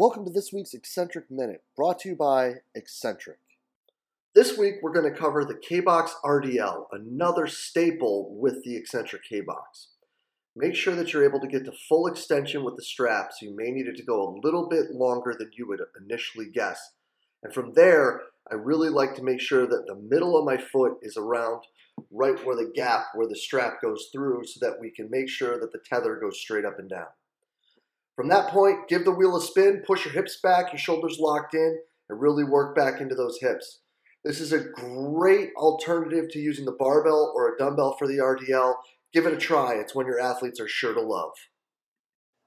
Welcome to this week's Eccentric Minute, brought to you by Eccentric. This week, we're going to cover the K-Box RDL, another staple with the Eccentric K-Box. Make sure that you're able to get to full extension with the straps. You may need it to go a little bit longer than you would initially guess. And from there, I really like to make sure that the middle of my foot is around right where the gap where the strap goes through so that we can make sure that the tether goes straight up and down. From that point, give the wheel a spin, push your hips back, your shoulders locked in, and really work back into those hips. This is a great alternative to using the barbell or a dumbbell for the RDL. Give it a try. It's one your athletes are sure to love.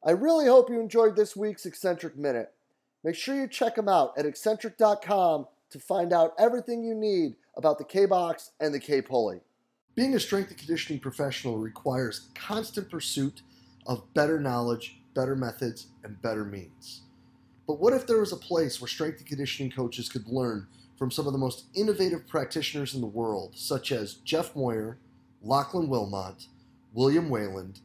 I really hope you enjoyed this week's Eccentric Minute. Make sure you check them out at eccentric.com to find out everything you need about the K-Box and the K-Pulley. Being a strength and conditioning professional requires constant pursuit of better knowledge, better methods, and better means. But what if there was a place where strength and conditioning coaches could learn from some of the most innovative practitioners in the world, such as Jeff Moyer, Lachlan Wilmot, William Wayland,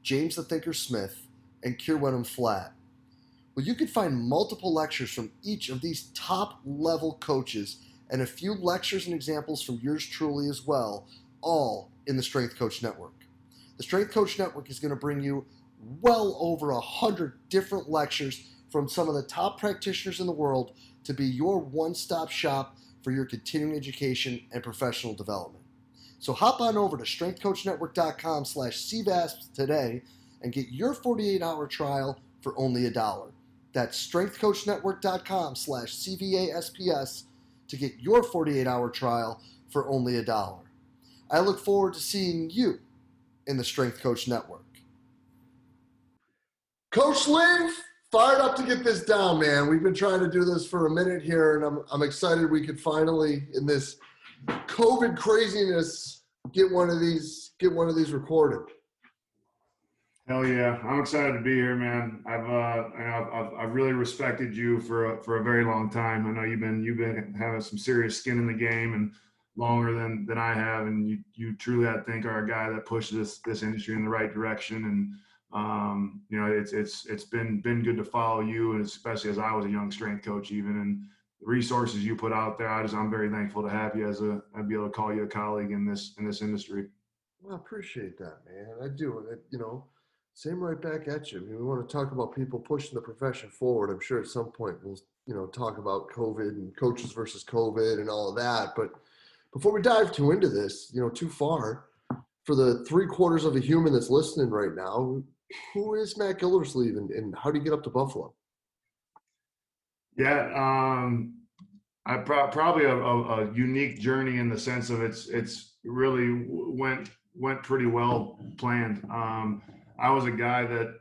James the Thinker Smith, and Keir Wenham-Flat? Well, you could find multiple lectures from each of these top-level coaches and a few lectures and examples from yours truly as well, all in the Strength Coach Network. The Strength Coach Network is going to bring you well over 100 different lectures from some of the top practitioners in the world to be your one-stop shop for your continuing education and professional development. So hop on over to strengthcoachnetwork.com/CVASPS today and get your 48-hour trial for only $1. That's strengthcoachnetwork.com/CVASPS to get your 48-hour trial for only $1. I look forward to seeing you in the Strength Coach Network. Coach Lee, fired up to get this down, man. We've been trying to do this for a minute here, and I'm excited we could finally, in this COVID craziness, get one of these recorded. Hell yeah, I'm excited to be here, man. I've really respected you for a very long time. I know you've been having some serious skin in the game and longer than I have, and you truly, I think, are a guy that pushes this industry in the right direction. And it's been good to follow you, and especially as I was a young strength coach even, and the resources you put out there. I'm very thankful to have you I'd be able to call you a colleague in this industry. Well, I appreciate that, man. I do. Same right back at you. I mean, we want to talk about people pushing the profession forward. I'm sure at some point we'll, talk about COVID and coaches versus COVID and all of that. But before we dive too into this, too far, for the 3/4 of a human that's listening right now, who is Matt Gildersleeve, and how do you get up to Buffalo? Yeah, I probably a unique journey in the sense of it's really went pretty well planned. I was a guy that,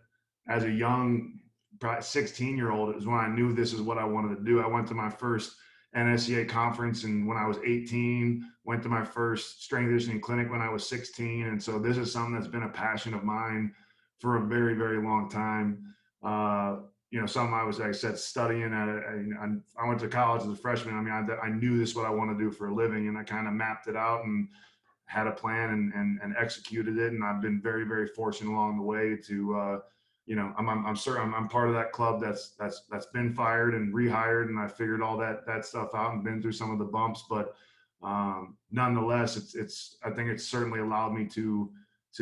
as a young, probably 16-year-old, it was when I knew this is what I wanted to do. I went to my first NSCA conference, and when I was 18, went to my first strength conditioning clinic when I was 16, and so this is something that's been a passion of mine for a very, very long time. Something I was, like I said, studying. I went to college as a freshman. I knew this is what I want to do for a living, and I kind of mapped it out and had a plan and executed it. And I've been very, very fortunate along the way to, I'm certain I'm part of that club that's been fired and rehired, and I figured all that stuff out and been through some of the bumps. But nonetheless, I think it's certainly allowed me to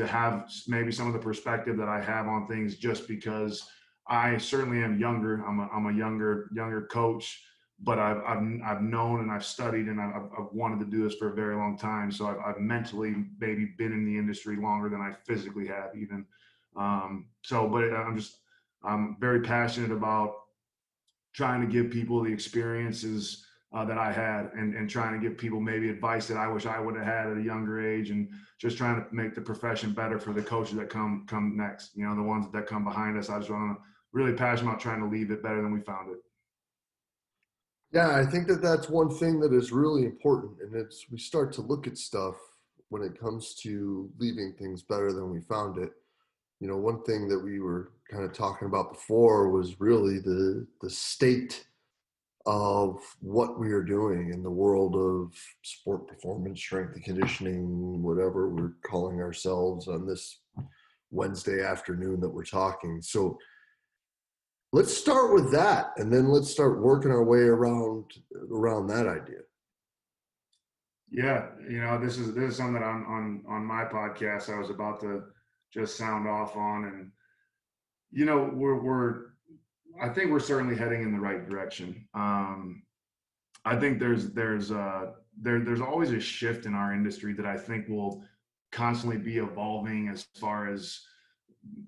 have maybe some of the perspective that I have on things, just because I certainly am younger. I'm a younger coach, but I've known and I've studied and I've wanted to do this for a very long time. So I've mentally maybe been in the industry longer than I physically have even. I'm very passionate about trying to give people the experiences that I had and trying to give people maybe advice that I wish I would have had at a younger age, and just trying to make the profession better for the coaches that come next, the ones that come behind us. I just want to really passionate about trying to leave it better than we found it. Yeah, I think that's one thing that is really important, and it's we start to look at stuff when it comes to leaving things better than we found it. One thing that we were kind of talking about before was really the state of what we are doing in the world of sport performance, strength and conditioning, whatever we're calling ourselves on this Wednesday afternoon that we're talking. So Let's start with that, and then let's start working our way around that idea. Yeah, you know, this is something that I'm on my podcast I was about to just sound off on, and you know, I think we're certainly heading in the right direction. I think there's always a shift in our industry that I think will constantly be evolving as far as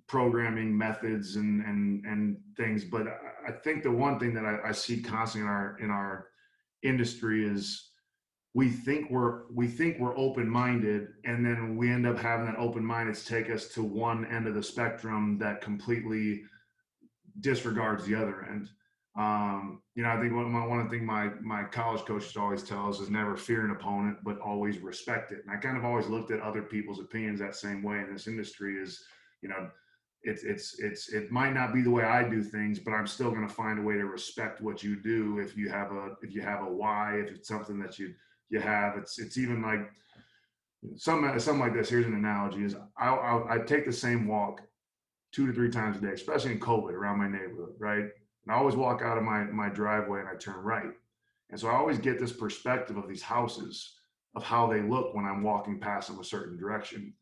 programming methods and things. But I think the one thing that I see constantly in our industry is we think we're open-minded, and then we end up having that open mind to take us to one end of the spectrum that completely disregards the other end. You know, I think one thing my college coaches always tell us is never fear an opponent, but always respect it. And I kind of always looked at other people's opinions that same way in this industry is, you know, it might not be the way I do things, but I'm still going to find a way to respect what you do. If you have a why, if it's something that you have, it's even like something like this. Here's an analogy: is I take the same walk 2 to 3 times a day, especially in COVID around my neighborhood, right? And I always walk out of my driveway and I turn right. And so I always get this perspective of these houses, of how they look when I'm walking past them a certain direction.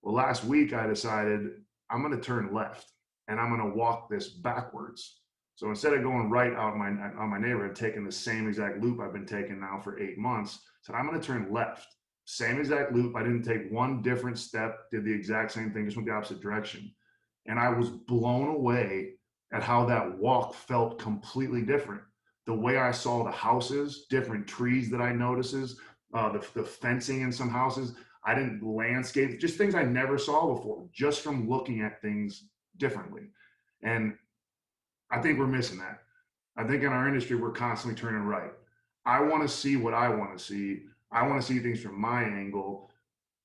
Well, last week I decided I'm going to turn left and I'm going to walk this backwards. So instead of going right out my neighborhood, taking the same exact loop I've been taking now for 8 months, so I'm going to turn left. Same exact loop. I didn't take one different step, did the exact same thing, just went the opposite direction. And I was blown away at how that walk felt completely different. The way I saw the houses, different trees that I notices, the fencing in some houses, I didn't landscape, just things I never saw before, just from looking at things differently. And I think we're missing that. I think in our industry, we're constantly turning right. I want to see what I want to see. I want to see things from my angle.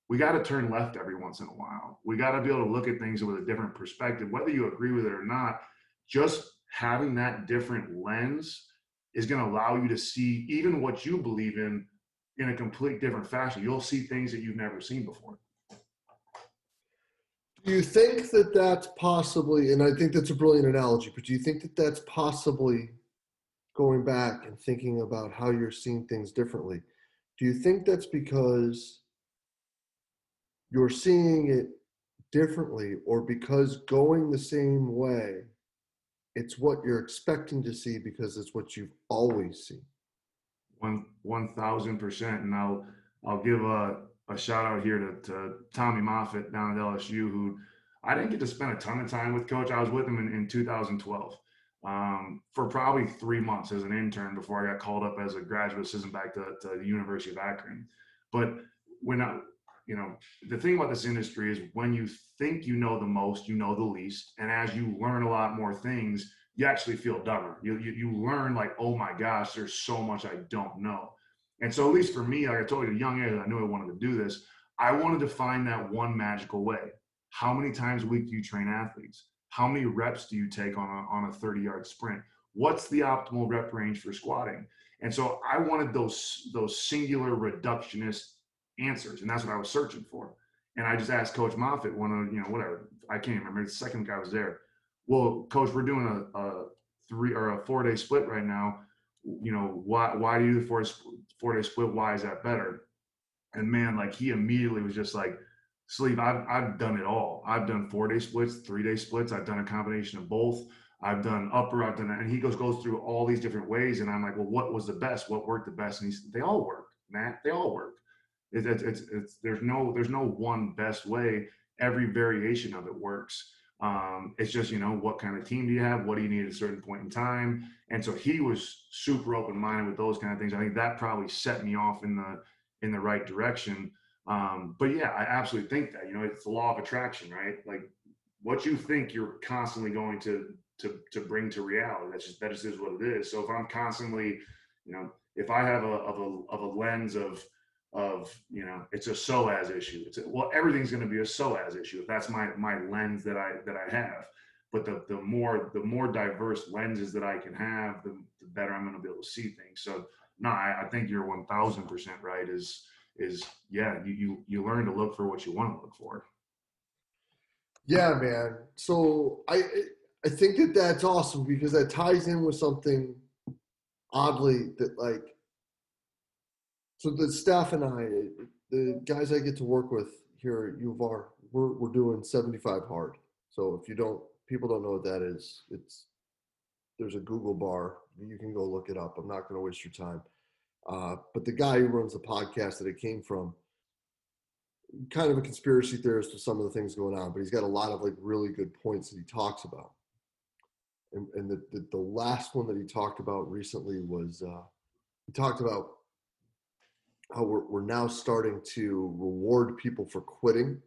We got to turn left every once in a while. We got to be able to look at things with a different perspective, whether you agree with it or not. Just having that different lens is going to allow you to see even what you believe in a complete different fashion. You'll see things that you've never seen before. Do you think that that's possibly, and I think that's a brilliant analogy, but do you think that that's possibly going back and thinking about how you're seeing things differently? Do you think that's because you're seeing it differently, or because going the same way, it's what you're expecting to see because it's what you've always seen? 1,000%. And I'll give a shout out here to Tommy Moffitt down at LSU, who I didn't get to spend a ton of time with, Coach. I was with him in 2012 for probably 3 months as an intern before I got called up as a graduate assistant back to the University of Akron. But you know, the thing about this industry is when you think you know the most, you know the least. And as you learn a lot more things, you actually feel dumber. You learn like, oh my gosh, there's so much I don't know. And so at least for me, like I told you at a young age, I knew I wanted to do this. I wanted to find that one magical way. How many times a week do you train athletes? How many reps do you take on a 30-yard sprint? What's the optimal rep range for squatting? And so I wanted those singular reductionist answers, and that's what I was searching for. And I just asked Coach Moffitt, I can't remember, the second guy was there. Well, Coach, we're doing a 3 or a 4 day split right now. You know, why do you do the four day split? Why is that better? And man, like, he immediately was just like, Sleeve, I've done it all. I've done 4 day splits, 3 day splits. I've done a combination of both. I've done upper, I've done that. And he goes through all these different ways. And I'm like, well, what was the best? What worked the best? And he said, they all work, Matt, they all work. There's no one best way. Every variation of it works. It's just, you know, what kind of team do you have? What do you need at a certain point in time? And so he was super open-minded with those kind of things. I think that probably set me off in the right direction. But yeah, I absolutely think that, you know, it's the law of attraction, right? Like, what you think, you're constantly going to bring to reality. That just is what it is. So if I'm constantly, you know, if I have a lens of, you know, it's a psoas issue. Everything's going to be a psoas issue if that's my lens that I have. But the more diverse lenses that I can have, the better I'm going to be able to see things. So no, I think you're 1,000% right. You learn to look for what you want to look for. Yeah, man. So I I think that that's awesome because that ties in with something oddly that like, so the staff and I, the guys I get to work with here at UVAR, we're doing 75 hard. So if you don't, people don't know what that is, it's, there's a Google bar, you can go look it up. I'm not going to waste your time. But the guy who runs the podcast that it came from, kind of a conspiracy theorist with some of the things going on, but he's got a lot of like really good points that he talks about. And the last one that he talked about recently was he talked about how we're now starting to reward people for quitting.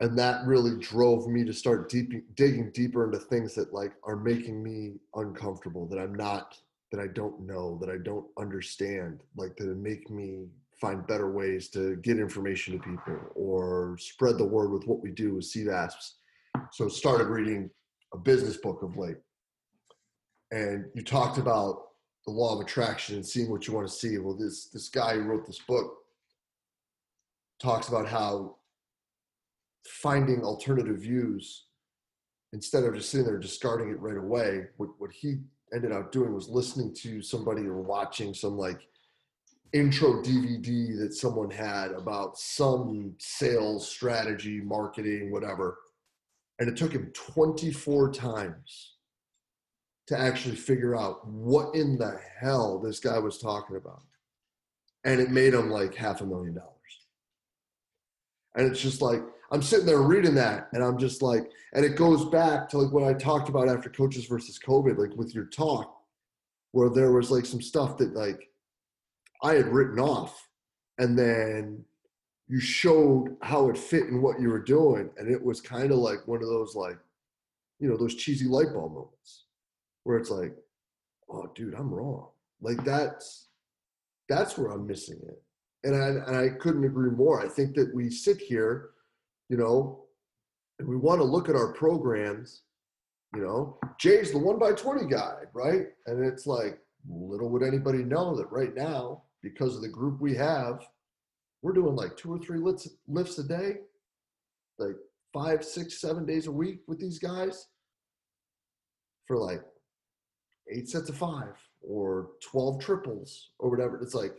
And that really drove me to start digging deeper into things that like are making me uncomfortable, that I'm not, that I don't know, that I don't understand, like that make me find better ways to get information to people or spread the word with what we do with CVASPS. So started reading a business book of late. And you talked about the law of attraction and seeing what you want to see. Well, this guy who wrote this book talks about how finding alternative views instead of just sitting there discarding it right away. What he ended up doing was listening to somebody or watching some like intro DVD that someone had about some sales strategy, marketing, whatever. And it took him 24 times to actually figure out what in the hell this guy was talking about. And it made him like $500,000. And it's just like, I'm sitting there reading that and I'm just like, and it goes back to like what I talked about after Coaches versus COVID, like with your talk, where there was like some stuff that like I had written off, and then you showed how it fit in what you were doing. And it was kind of like one of those, like, you know, those cheesy light bulb moments where it's like, oh dude, I'm wrong. Like that's where I'm missing it. And I couldn't agree more. I think that we sit here, you know, and we want to look at our programs, you know, Jay's the 1x20 guide, right? And it's like, little would anybody know that right now, because of the group we have, we're doing like 2 or 3 lifts a day, like 5, 6, 7 days a week with these guys for like 8 sets of 5 or 12 triples or whatever. It's like,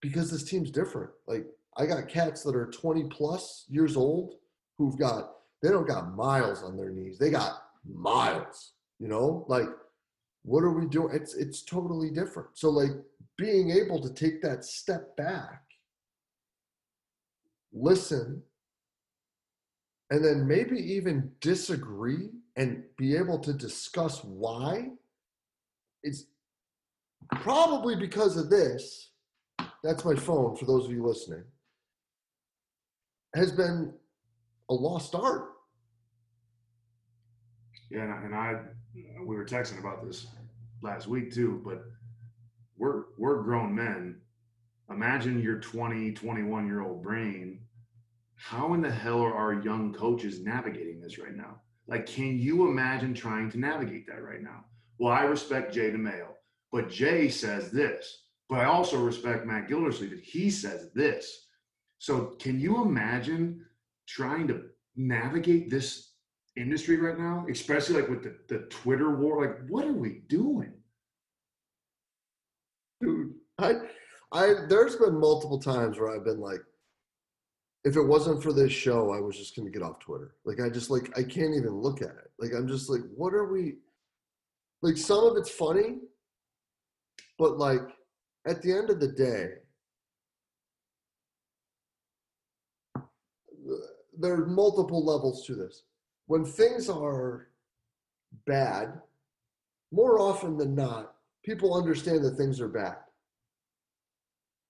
because this team's different. Like I got cats that are 20 plus years old who've got, they don't got miles on their knees. They got miles, you know, like, what are we doing? It's totally different. So like being able to take that step back, listen, and then maybe even disagree and be able to discuss why it's probably because of this. That's my phone for those of you listening. Has been a lost art. Yeah, we were texting about this last week too, but we're grown men. Imagine your 20, 21-year-old brain. How in the hell are our young coaches navigating this right now? Like, can you imagine trying to navigate that right now? Well, I respect Jay DeMaio, but Jay says this, but I also respect Matt Gildersleeve. He says this. So can you imagine trying to navigate this industry right now, especially like with the Twitter war? Like, what are we doing? Dude, I there's been multiple times where I've been like, if it wasn't for this show, I was just going to get off Twitter. Like, I can't even look at it. Like, I'm just like, what are we, like, some of it's funny, but like, at the end of the day, there are multiple levels to this. When things are bad, more often than not, people understand that things are bad.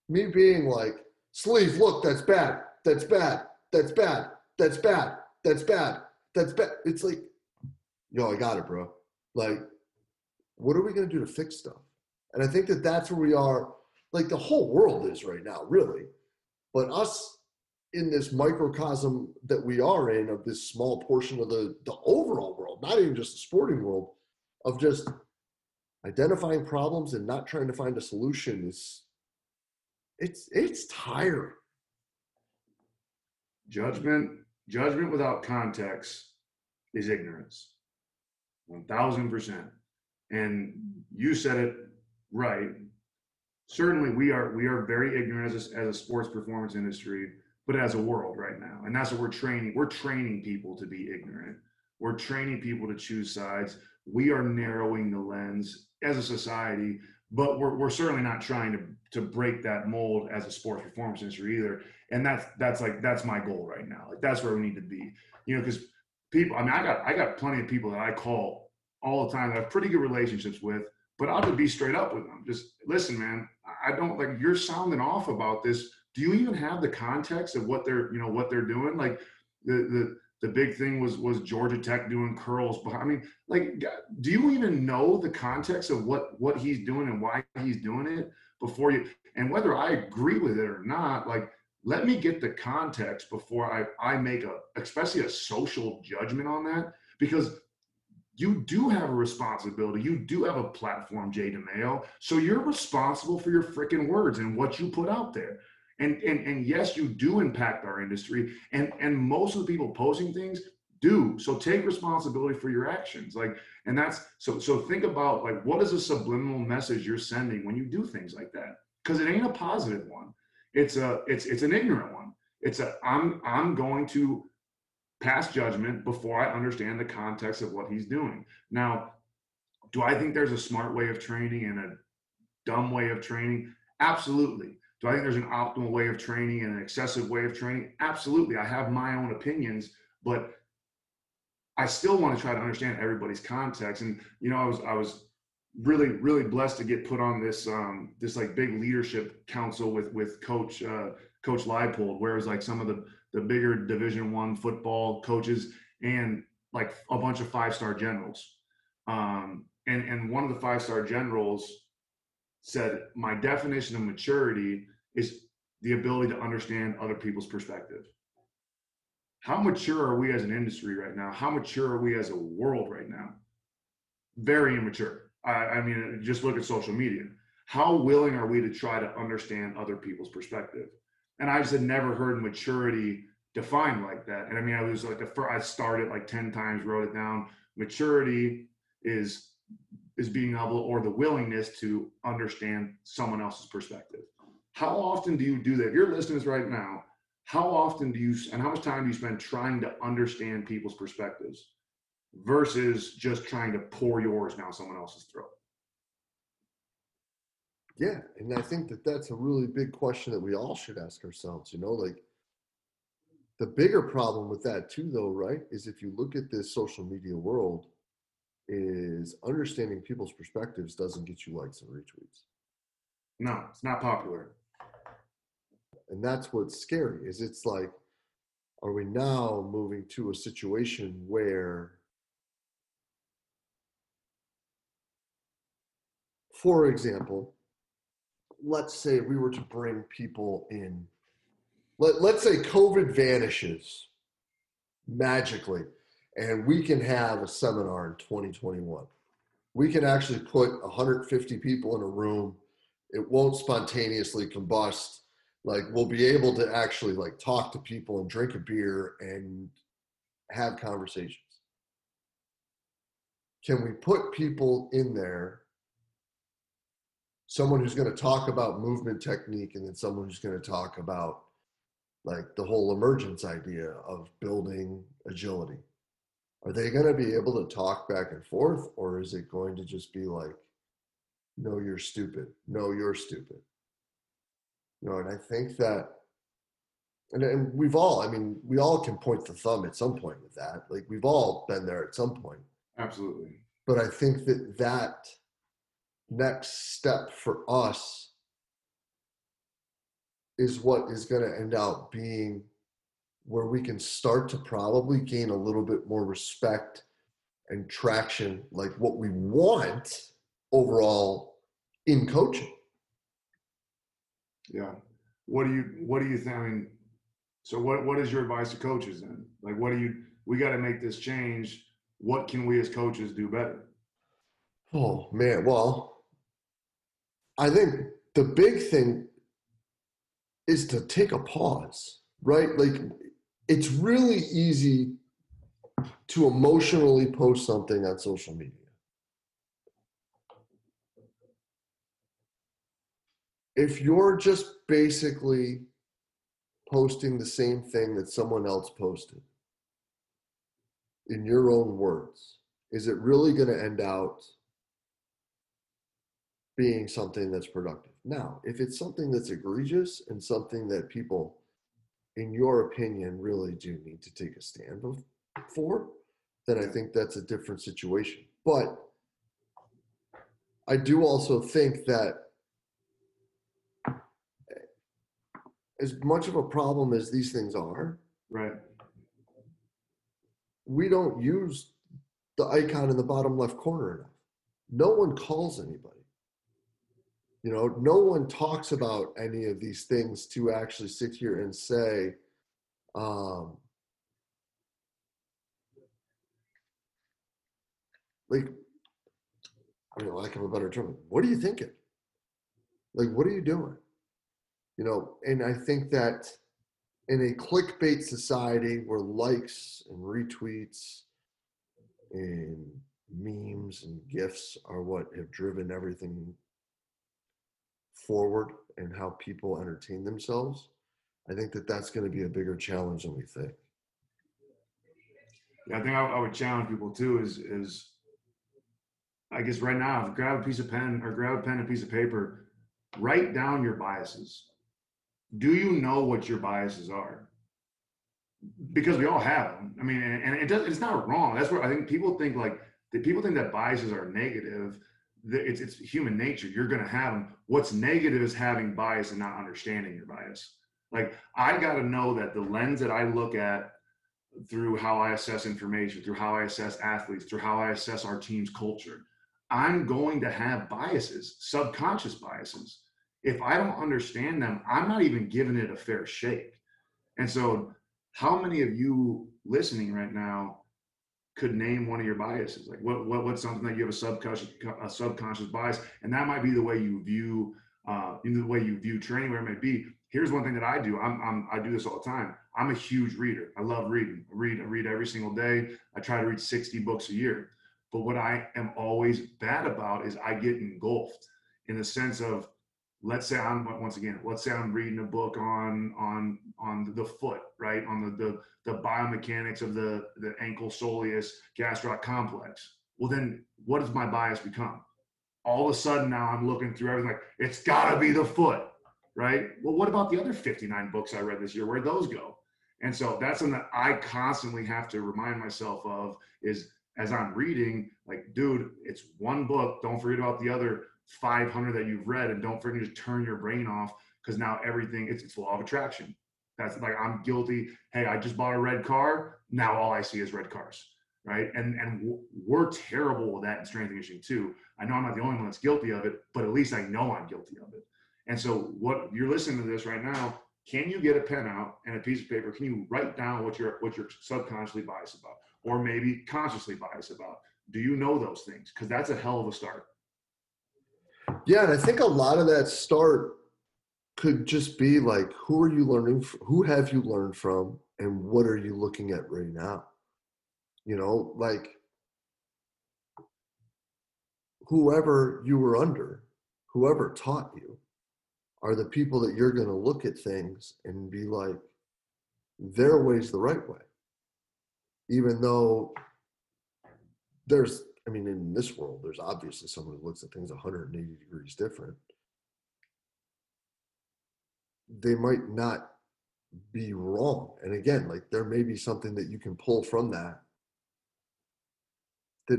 Me being like, Sleeve, look, that's bad, that's bad, that's bad, that's bad, that's bad, that's bad. It's like, yo, I got it, bro. Like, what are we going to do to fix stuff? And I think that that's where we are, like the whole world is right now, really. But us, in this microcosm that we are in, of this small portion of the overall world, not even just the sporting world, of just identifying problems and not trying to find a solution, is it's tiring. Judgment Judgment without context is ignorance, 1,000%. And you said it right. Certainly, we are very ignorant as a sports performance industry, but as a world right now, and that's what we're training. We're training people to be ignorant. We're training people to choose sides. We are narrowing the lens as a society, but we're certainly not trying to break that mold as a sports performance industry either. And that's my goal right now. Like, that's where we need to be. You know, because people. I mean, I got plenty of people that I call all the time that I have pretty good relationships with. But I'll just be straight up with them. Just listen, man, I don't like, you're sounding off about this. Do you even have the context of what they're, you know, what they're doing? Like the big thing was Georgia Tech doing curls. But I mean, like, do you even know the context of what he's doing and why he's doing it before you, and whether I agree with it or not, like, let me get the context before I make especially a social judgment on that, because you do have a responsibility. You do have a platform, Jay DeMaio. So you're responsible for your freaking words and what you put out there. And yes, you do impact our industry. And most of the people posting things do. So take responsibility for your actions. Like, and that's so think about, like, what is a subliminal message you're sending when you do things like that? Because it ain't a positive one. It's an ignorant one. It's a I'm going to pass judgment before I understand the context of what he's doing. Now, do I think there's a smart way of training and a dumb way of training? Absolutely. Do I think there's an optimal way of training and an excessive way of training? Absolutely. I have my own opinions, but I still want to try to understand everybody's context. And, you know, I was really, really blessed to get put on this, this like big leadership council with Coach Leipold, where it's like some of the bigger Division I football coaches and like a bunch of five-star generals. And one of the five-star generals said, my definition of maturity is the ability to understand other people's perspective. How mature are we as an industry right now? How mature are we as a world right now? Very immature. I mean, just look at social media. How willing are we to try to understand other people's perspective? And I just had never heard maturity defined like that. And I mean, I was like, I started like 10 times, wrote it down. Maturity is being able, or the willingness to understand someone else's perspective. How often do you do that? If you're listening to this right now, how often do you, and how much time do you spend trying to understand people's perspectives versus just trying to pour yours down someone else's throat? Yeah, and I think that's a really big question that we all should ask ourselves, you know, like the bigger problem with that too, though, right, is if you look at this social media world, is understanding people's perspectives doesn't get you likes and retweets. No, it's not popular. And that's what's scary, is it's like, are we now moving to a situation where, for example, let's say we were to bring people in, let's say COVID vanishes magically and we can have a seminar in 2021. We can actually put 150 people in a room. It won't spontaneously combust. Like, we'll be able to actually like talk to people and drink a beer and have conversations. Can we put people in there? Someone who's going to talk about movement technique, and then someone who's going to talk about like the whole emergence idea of building agility. Are they going to be able to talk back and forth, or is it going to just be like, no, you're stupid. No, you're stupid. You know, and I think that, and we've all, I mean, we all can point the thumb at some point with that. Like, we've all been there at some point. Absolutely. But I think that next step for us is what is going to end up being where we can start to probably gain a little bit more respect and traction, like what we want overall in coaching. Yeah. What do you think? I mean, so what is your advice to coaches then? Like, we got to make this change. What can we as coaches do better? Oh man. Well, I think the big thing is to take a pause, right? Like, it's really easy to emotionally post something on social media. If you're just basically posting the same thing that someone else posted in your own words, is it really going to end out being something that's productive? Now, if it's something that's egregious and something that people, in your opinion, really do need to take a stand for, then I think that's a different situation. But I do also think that as much of a problem as these things are, right, we don't use the icon in the bottom left corner enough. No one calls anybody. You know, no one talks about any of these things to actually sit here and say, like, I mean, lack of a better term, what are you thinking? Like, what are you doing? You know, and I think that in a clickbait society where likes and retweets and memes and GIFs are what have driven everything forward and how people entertain themselves, I think that that's going to be a bigger challenge than we think. Yeah, I think I would challenge people too is I guess right now, if grab a pen and piece of paper, write down your biases. Do you know what your biases are? Because we all have them. I mean, and it's not wrong. That's where I think people think that biases are negative. It's human nature. You're going to have them. What's negative is having bias and not understanding your bias. Like, I got to know that the lens that I look at through how I assess information, through how I assess athletes, through how I assess our team's culture, I'm going to have biases, subconscious biases. If I don't understand them, I'm not even giving it a fair shake. And so how many of you listening right now could name one of your biases? Like what's something that you have a subconscious bias, and that might be the way you view training, where it may be. Here's one thing that I do. I do this all the time. I'm a huge reader. I love reading. I read every single day. I try to read 60 books a year. But what I am always bad about is I get engulfed in the sense of, let's say I'm reading a book on the foot, right? On the biomechanics of the ankle soleus gastroc complex. Well, then what does my bias become? All of a sudden now I'm looking through everything like, it's gotta be the foot, right? Well, what about the other 59 books I read this year? Where'd those go? And so that's something that I constantly have to remind myself of is, as I'm reading, like, dude, it's one book. Don't forget about the other 500 that you've read, and don't forget to turn your brain off, because now everything, it's law of attraction. That's like, I'm guilty. Hey, I just bought a red car. Now all I see is red cars, right? And we're terrible with that in strength and conditioning too. I know I'm not the only one that's guilty of it, but at least I know I'm guilty of it. And so what you're listening to this right now, can you get a pen out and a piece of paper? Can you write down what you're subconsciously biased about, or maybe consciously biased about? Do you know those things? Because that's a hell of a start. Yeah, and I think a lot of that start could just be like, who are you learning from? Who have you learned from? And what are you looking at right now? You know, like, whoever you were under, whoever taught you, are the people that you're going to look at things and be like, their way's the right way. Even though there's, I mean, in this world, there's obviously someone who looks at things 180 degrees different. They might not be wrong. And again, like, there may be something that you can pull from that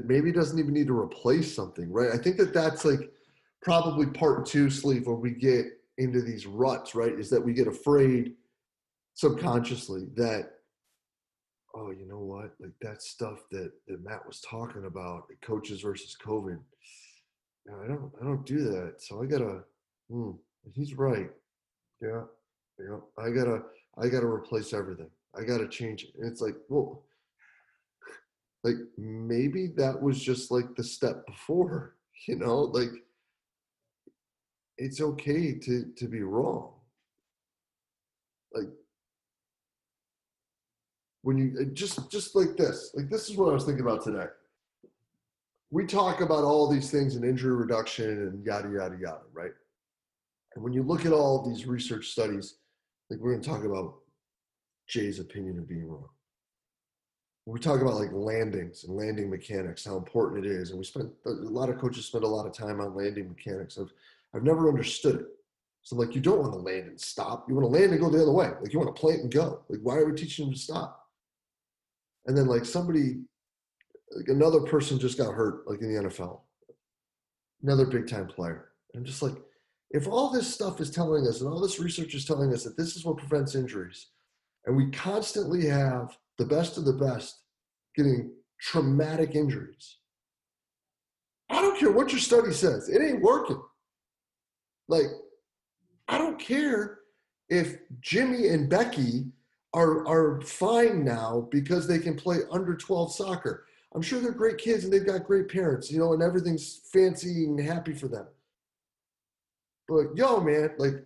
maybe doesn't even need to replace something, right? I think that's like probably part two, Sleeve, where we get into these ruts, right? Is that we get afraid subconsciously that, oh, you know what? Like, that stuff that Matt was talking about, the coaches versus COVID. No, I don't do that. So I gotta. He's right. Yeah. I gotta replace everything. I gotta change it. And it's like, well, like, maybe that was just like the step before. You know, like, it's okay to be wrong. Like, when you just like this. Like, this is what I was thinking about today. We talk about all these things in injury reduction and yada, yada, yada, right? And when you look at all these research studies, like, we're going to talk about Jay's opinion of being wrong. When we talk about like landings and landing mechanics, how important it is. And we spent, a lot of coaches spend a lot of time on landing mechanics. I've never understood it. So like, you don't want to land and stop. You want to land and go the other way. Like, you want to plant and go. Like, why are we teaching them to stop? And then like somebody, like another person just got hurt, like in the NFL, another big time player. I'm just like, if all this stuff is telling us and all this research is telling us that this is what prevents injuries, and we constantly have the best of the best getting traumatic injuries, I don't care what your study says. It ain't working. Like, I don't care if Jimmy and Becky are fine now because they can play under 12 soccer. I'm sure they're great kids and they've got great parents, you know, and everything's fancy and happy for them. But yo, man, like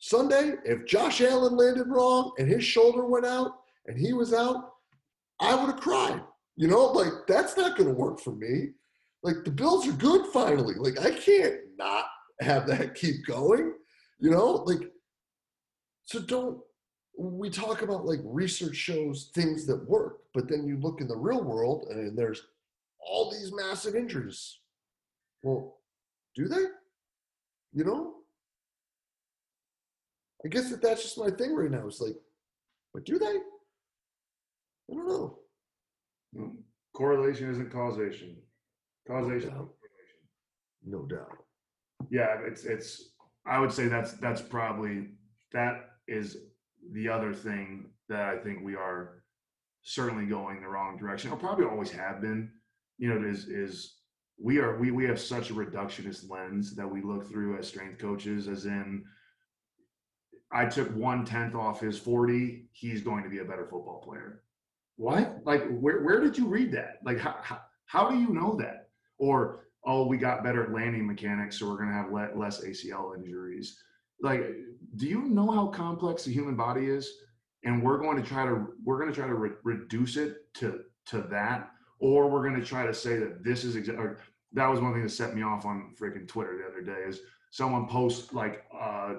Sunday, if Josh Allen landed wrong and his shoulder went out and he was out, I would have cried. You know, like, that's not going to work for me. Like, the Bills are good finally. Like, I can't not have that keep going. You know, like, so don't, we talk about like research shows things that work, but then you look in the real world and there's all these massive injuries. Well, do they? You know? I guess that's just my thing right now. It's like, but do they? I don't know. No. Correlation isn't causation. Causation. No doubt. Yeah, it's I would say that's probably, that is the other thing that I think we are certainly going the wrong direction, or probably always have been, you know, is we have such a reductionist lens that we look through as strength coaches, as in, I took 1/10 off his 40, he's going to be a better football player. What? Like, where did you read that? Like, how do you know that? Or, oh, we got better at landing mechanics, so we're going to have less ACL injuries. Like, do you know how complex the human body is? And we're going to try to reduce it to that, or we're going to try to say that this is exactly. That was one thing that set me off on freaking Twitter the other day, is someone posts like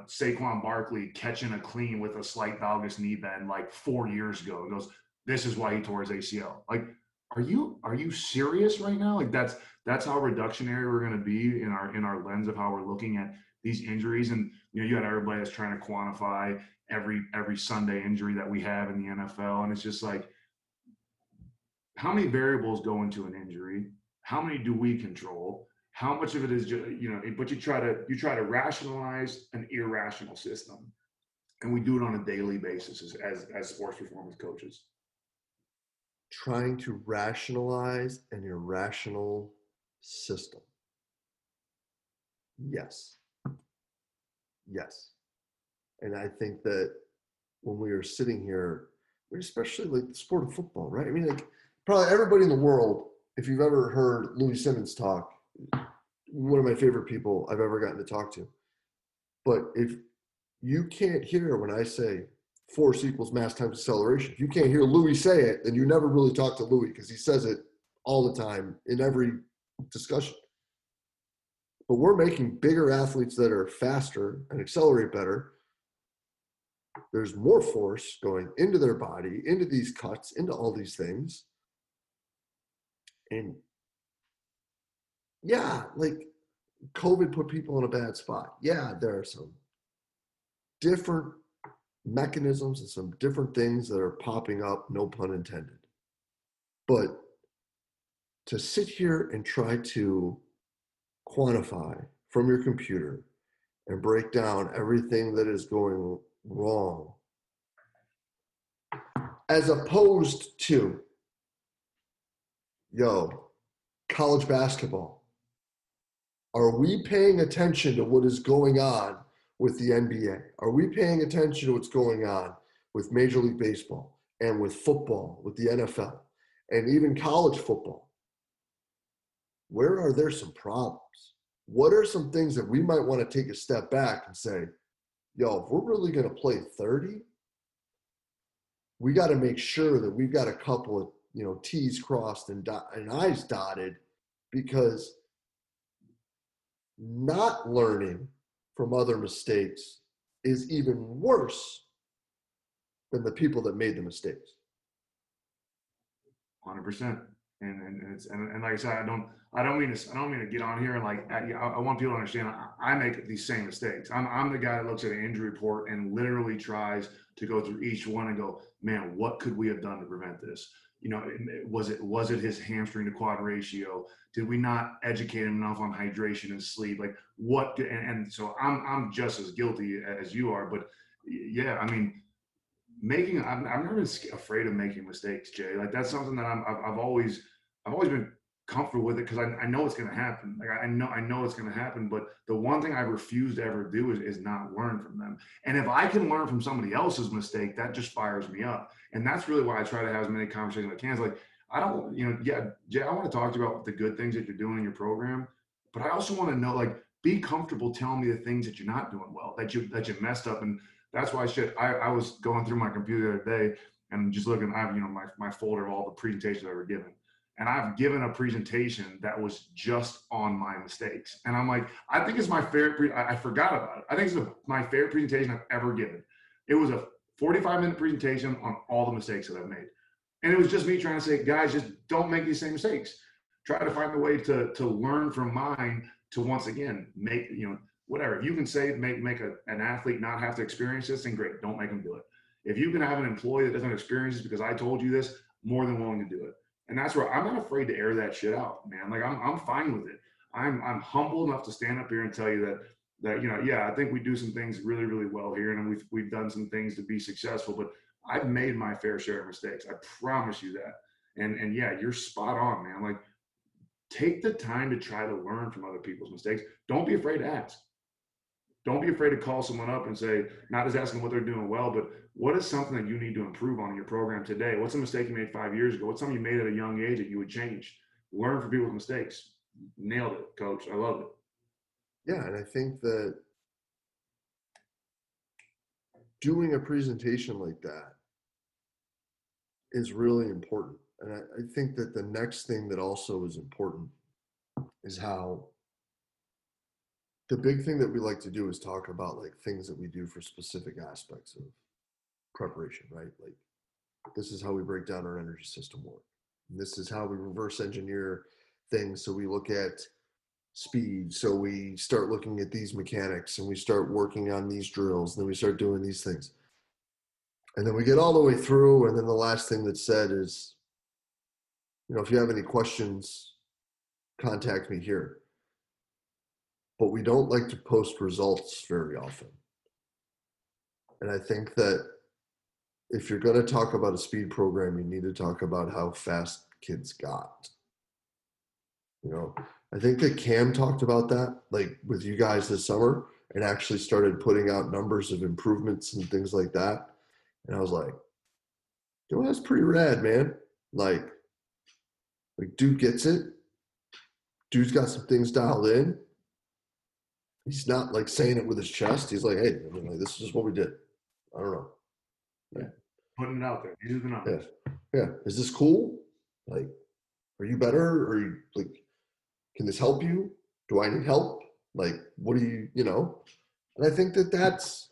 Saquon Barkley catching a clean with a slight valgus knee bend like 4 years ago. It goes, this is why he tore his ACL. Like, are you serious right now? Like, that's how reductionary we're going to be in our lens of how we're looking at these injuries. And, you know, you had everybody that's trying to quantify every Sunday injury that we have in the NFL. And it's just like, how many variables go into an injury? How many do we control? How much of it is just, you know, but you try to rationalize an irrational system. And we do it on a daily basis as sports performance coaches. Trying to rationalize an irrational system. Yes. And I think that when we are sitting here, especially like the sport of football, right? I mean, like, probably everybody in the world, if you've ever heard Louis Simmons talk, one of my favorite people I've ever gotten to talk to. But if you can't hear when I say force equals mass times acceleration, if you can't hear Louis say it, then you never really talk to Louis, because he says it all the time in every discussion. But we're making bigger athletes that are faster and accelerate better. There's more force going into their body, into these cuts, into all these things. And yeah, like, COVID put people in a bad spot. Yeah, there are some different mechanisms and some different things that are popping up, no pun intended. But to sit here and try to quantify from your computer and break down everything that is going wrong, as opposed to, yo, college basketball, are we paying attention to what is going on with the NBA? Are we paying attention to what's going on with Major League Baseball and with football, with the NFL, and even college football? Where are there some problems? What are some things that we might want to take a step back and say, yo, if we're really going to play 30, we got to make sure that we've got a couple of, you know, T's crossed and I's dotted, because not learning from other mistakes is even worse than the people that made the mistakes. 100%. And like I said, I don't mean to get on here and like, I want people to understand I make these same mistakes. I'm the guy that looks at an injury report and literally tries to go through each one and go, man, what could we have done to prevent this? You know, was it his hamstring to quad ratio? Did we not educate him enough on hydration and sleep? Like what? And so I'm just as guilty as you are, but yeah, I mean, I'm never been afraid of making mistakes, Jay. Like that's something that I've always been comfortable with it, because I know it's going to happen. Like I know it's going to happen. But the one thing I refuse to ever do is not learn from them. And if I can learn from somebody else's mistake, that just fires me up. And that's really why I try to have as many conversations as I can. It's like Jay, I want to talk to you about the good things that you're doing in your program, but I also want to know, like, be comfortable telling me the things that you're not doing well, that you messed up. And that's why I was going through my computer the other day and just looking, I have, you know, my folder of all the presentations I've ever given. And I've given a presentation that was just on my mistakes. And I'm like, I think it's my favorite, I forgot about it. I think it's my favorite presentation I've ever given. It was a 45-minute presentation on all the mistakes that I've made. And it was just me trying to say, guys, just don't make these same mistakes. Try to find a way to learn from mine, to once again, make, you know, whatever. If you can say make an athlete not have to experience this, then great, don't make them do it. If you can have an employee that doesn't experience this because I told you this, more than willing to do it. And that's where I'm not afraid to air that shit out, man. Like I'm fine with it. I'm humble enough to stand up here and tell you that, you know, yeah, I think we do some things really, really well here, and we've done some things to be successful, but I've made my fair share of mistakes. I promise you that. And yeah, you're spot on, man. Like take the time to try to learn from other people's mistakes. Don't be afraid to ask. Don't be afraid to call someone up and say, not just asking what they're doing well, but what is something that you need to improve on in your program today? What's a mistake you made 5 years ago? What's something you made at a young age that you would change? Learn from people's mistakes. Nailed it, Coach. I love it. Yeah, and I think that doing a presentation like that is really important. And I think that the next thing that also is important is how the big thing that we like to do is talk about like things that we do for specific aspects of preparation, right? Like this is how we break down our energy system work. And this is how we reverse engineer things. So we look at speed. So we start looking at these mechanics and we start working on these drills. And then we start doing these things. And then we get all the way through. And then the last thing that's said is, you know, if you have any questions, contact me here. But we don't like to post results very often. And I think that if you're going to talk about a speed program, you need to talk about how fast kids got. You know, I think that Cam talked about that, like with you guys this summer, and actually started putting out numbers of improvements and things like that. And I was like, yo, that's pretty rad, man. Like dude gets it. Dude's got some things dialed in. He's not like saying it with his chest. He's like, hey, I mean, like, this is what we did. I don't know. Yeah. Putting it out there. These are the numbers. Yeah. Is this cool? Like, are you better? Or you like, can this help you? Do I need help? Like, what do you know? And I think that that's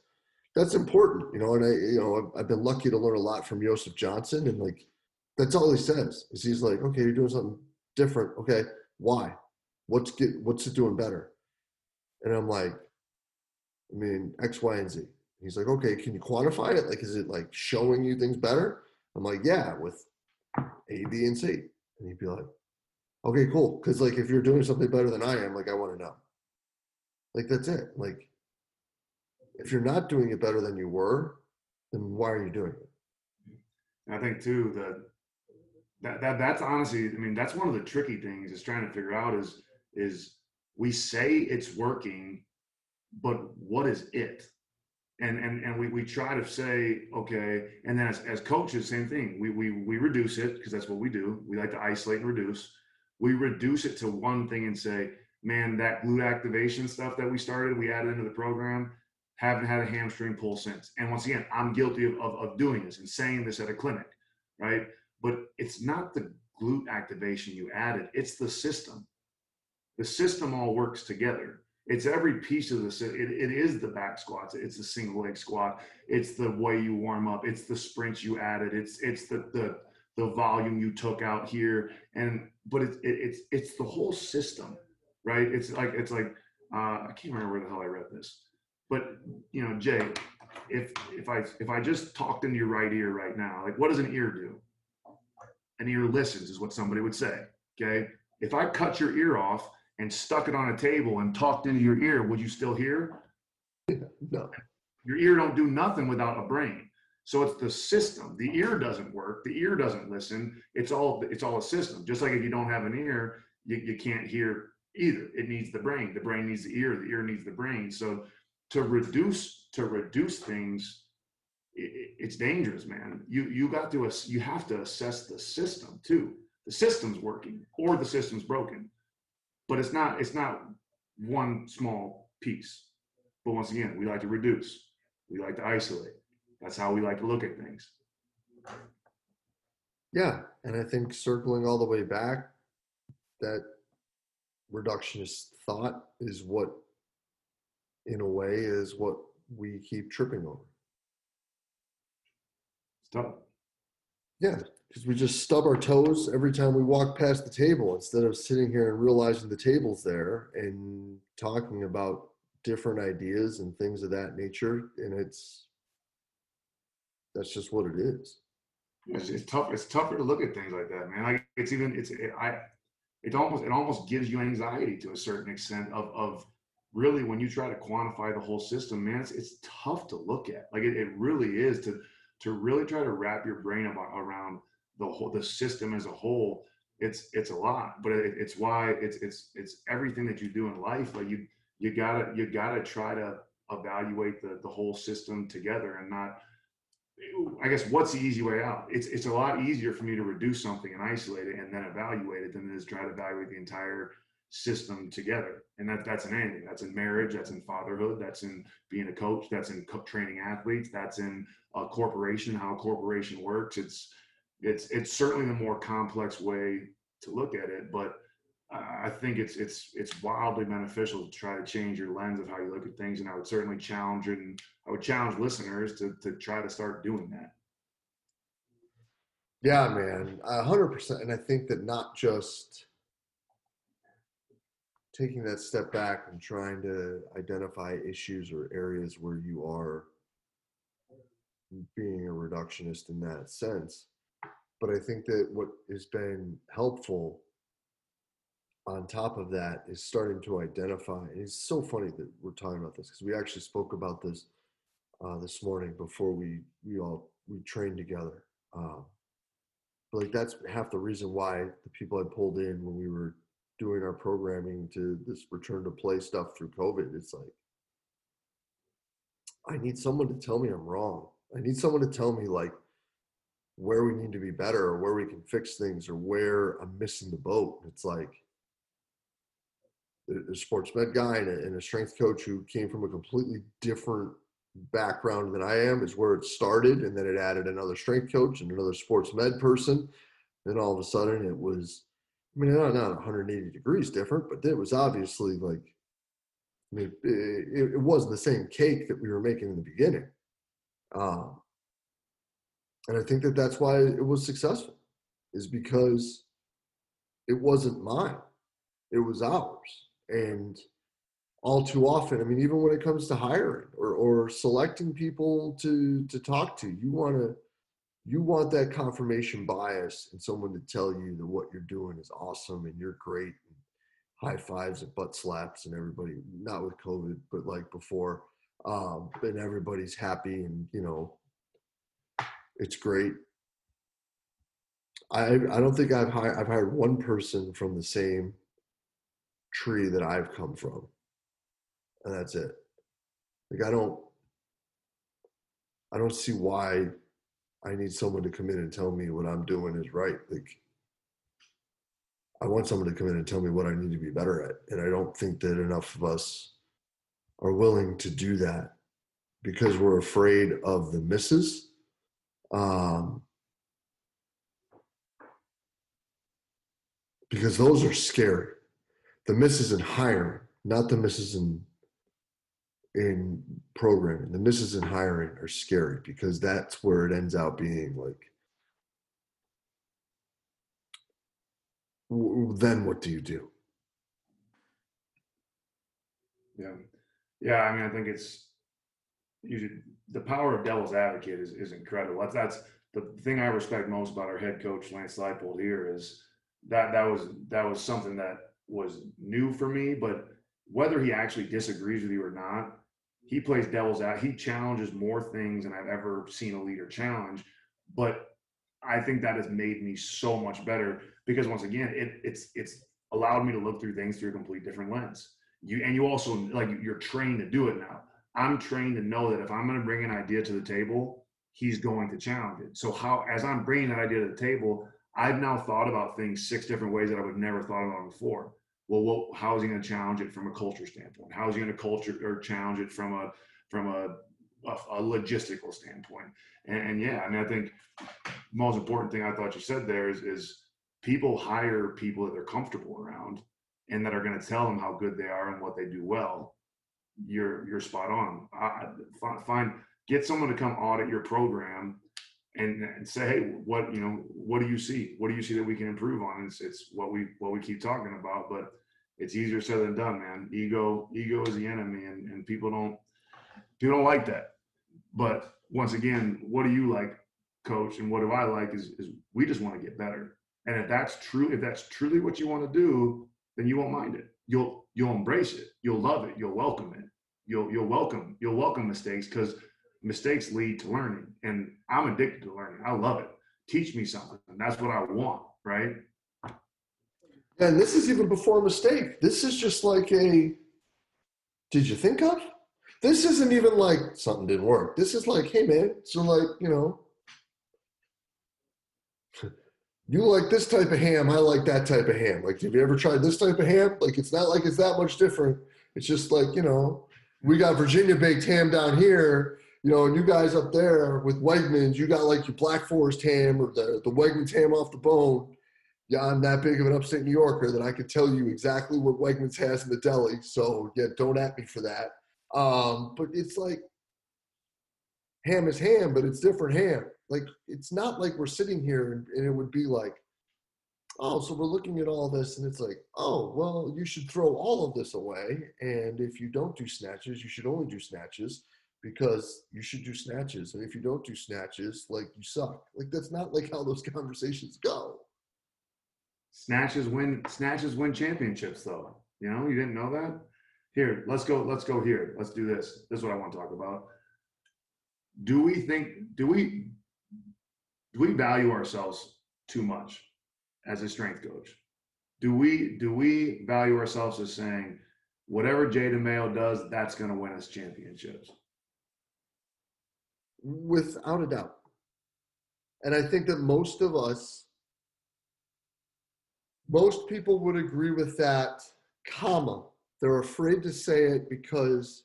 important, you know, and I've been lucky to learn a lot from Joseph Johnson. And like, that's all he says is he's like, okay, you're doing something different. Okay. Why? What's it doing better? And I'm like, I mean, X, Y, and Z. And he's like, okay, can you quantify it? Like, is it like showing you things better? I'm like, yeah, with A, B, and C. And he'd be like, okay, cool. Because like, if you're doing something better than I am, like, I want to know. Like, that's it. Like, if you're not doing it better than you were, then why are you doing it? And I think too, that's honestly, I mean, that's one of the tricky things is trying to figure out is we say it's working, but what is it? And we try to say, okay, and then as coaches, same thing. We reduce it, because that's what we do. We like to isolate and reduce. We reduce it to one thing and say, man, that glute activation stuff that we started, we added into the program, haven't had a hamstring pull since. And once again, I'm guilty of doing this and saying this at a clinic, right? But it's not the glute activation you added, it's the system. The system all works together. It's every piece of the system. It is the back squats. It's the single leg squat. It's the way you warm up. It's the sprints you added. It's the volume you took out here. And but it's the whole system, right? It's like I can't remember where the hell I read this, but you know, Jay, if I just talked into your right ear right now, like what does an ear do? An ear listens is what somebody would say. Okay, if I cut your ear off and stuck it on a table and talked into your ear, would you still hear? No. Your ear don't do nothing without a brain. So it's the system. The ear doesn't work. The ear doesn't listen. It's all a system. Just like if you don't have an ear, you can't hear either. It needs the brain. The brain needs the ear. The ear needs the brain. So to reduce things, it's dangerous, man. You have to assess the system too. The system's working or the system's broken. But it's not one small piece. But once again, we like to reduce. We like to isolate. That's how we like to look at things. Yeah, and I think circling all the way back, that reductionist thought is what, in a way, is what we keep tripping over. It's tough. Yeah. Because we just stub our toes every time we walk past the table instead of sitting here and realizing the table's there and talking about different ideas and things of that nature. And that's just what it is. It's tough. It's tougher to look at things like that, man. It almost gives you anxiety to a certain extent of really when you try to quantify the whole system, man, it's tough to look at. Like it really is to really try to wrap your brain around the system as a whole. It's a lot, but it's why it's everything that you do in life. Like you gotta try to evaluate the whole system together and not, I guess, what's the easy way out? It's a lot easier for me to reduce something and isolate it and then evaluate it than it is try to evaluate the entire system together. And that's in anything. That's in marriage, that's in fatherhood, that's in being a coach, that's in training athletes, that's in a corporation, how a corporation works. It's certainly the more complex way to look at it, but I think it's wildly beneficial to try to change your lens of how you look at things. And I would certainly challenge it, and I would challenge listeners to try to start doing that. Yeah, man, 100%. And I think that not just taking that step back and trying to identify issues or areas where you are being a reductionist in that sense. But I think that what has been helpful on top of that is starting to identify, and it's so funny that we're talking about this because we actually spoke about this this morning before we trained together. But like that's half the reason why the people I pulled in when we were doing our programming to this return to play stuff through COVID. It's like, I need someone to tell me I'm wrong. I need someone to tell me like where we need to be better or where we can fix things or where I'm missing the boat. It's like a sports med guy and a strength coach who came from a completely different background than I am is where it started. And then it added another strength coach and another sports med person. Then all of a sudden it was, I mean, not 180 degrees different, but it was obviously like, I mean, it wasn't the same cake that we were making in the beginning. And I think that that's why it was successful, is because it wasn't mine. It was ours. And all too often, I mean, even when it comes to hiring or selecting people to talk to, you want that confirmation bias and someone to tell you that what you're doing is awesome and you're great, and high fives and butt slaps and everybody, not with COVID, but like before, and everybody's happy and, you know, it's great. I don't think I've hired one person from the same tree that I've come from, and that's it. Like I don't see why I need someone to come in and tell me what I'm doing is right. Like, I want someone to come in and tell me what I need to be better at. And I don't think that enough of us are willing to do that because we're afraid of the misses. Because those are scary. The misses in hiring, not the misses in programming. The misses in hiring are scary because that's where it ends out being like, then what do you do? Yeah. Yeah. I mean, I think it's usually the power of devil's advocate is incredible. That's the thing I respect most about our head coach, Lance Leipold, here is that was something that was new for me, but whether he actually disagrees with you or not, he plays devil's advocate. He challenges more things than I've ever seen a leader challenge. But I think that has made me so much better because once again, it's allowed me to look through things through a complete different lens. You also, like, you're trained to do it now. I'm trained to know that if I'm going to bring an idea to the table, he's going to challenge it. So as I'm bringing that idea to the table, I've now thought about things 6 different ways that I would never thought about before. Well, how is he going to challenge it from a culture standpoint? How is he going to challenge it from a logistical standpoint? And yeah, I mean, I think the most important thing I thought you said there is people hire people that they're comfortable around and that are going to tell them how good they are and what they do well. You're spot on. Get someone to come audit your program and say, hey, what do you see? What do you see that we can improve on? It's what we keep talking about, but it's easier said than done, man. Ego is the enemy, and people don't like that. But once again, what do you like, coach? And what do I like is we just want to get better. And if that's truly what you want to do, then you won't mind it. You'll embrace it. You'll love it. You'll welcome it. You'll welcome mistakes because mistakes lead to learning, and I'm addicted to learning. I love it. Teach me something. That's what I want, right? And this is even before a mistake. This is just like a, did you think of? This isn't even like something didn't work. This is like, hey, man, so like, you like this type of ham. I like that type of ham. Like, have you ever tried this type of ham? Like, it's not like it's that much different. It's just like, we got Virginia baked ham down here. And you guys up there with Wegmans, you got like your Black Forest ham or the Wegmans ham off the bone. Yeah, I'm that big of an upstate New Yorker that I could tell you exactly what Wegmans has in the deli. So, yeah, don't at me for that. But it's like ham is ham, but it's different ham. Like, it's not like we're sitting here and it would be like, oh, so we're looking at all this, and it's like, oh, well, you should throw all of this away. And if you don't do snatches, you should only do snatches because you should do snatches. And if you don't do snatches, like, you suck. Like, that's not like how those conversations go. Snatches win championships, though. You didn't know that? Here, let's go here. Let's do this. This is what I want to talk about. Do we value ourselves too much? As a strength coach, do we value ourselves as saying, whatever Jay DeMaio does, that's going to win us championships? Without a doubt. And I think that most people would agree with that, they're afraid to say it because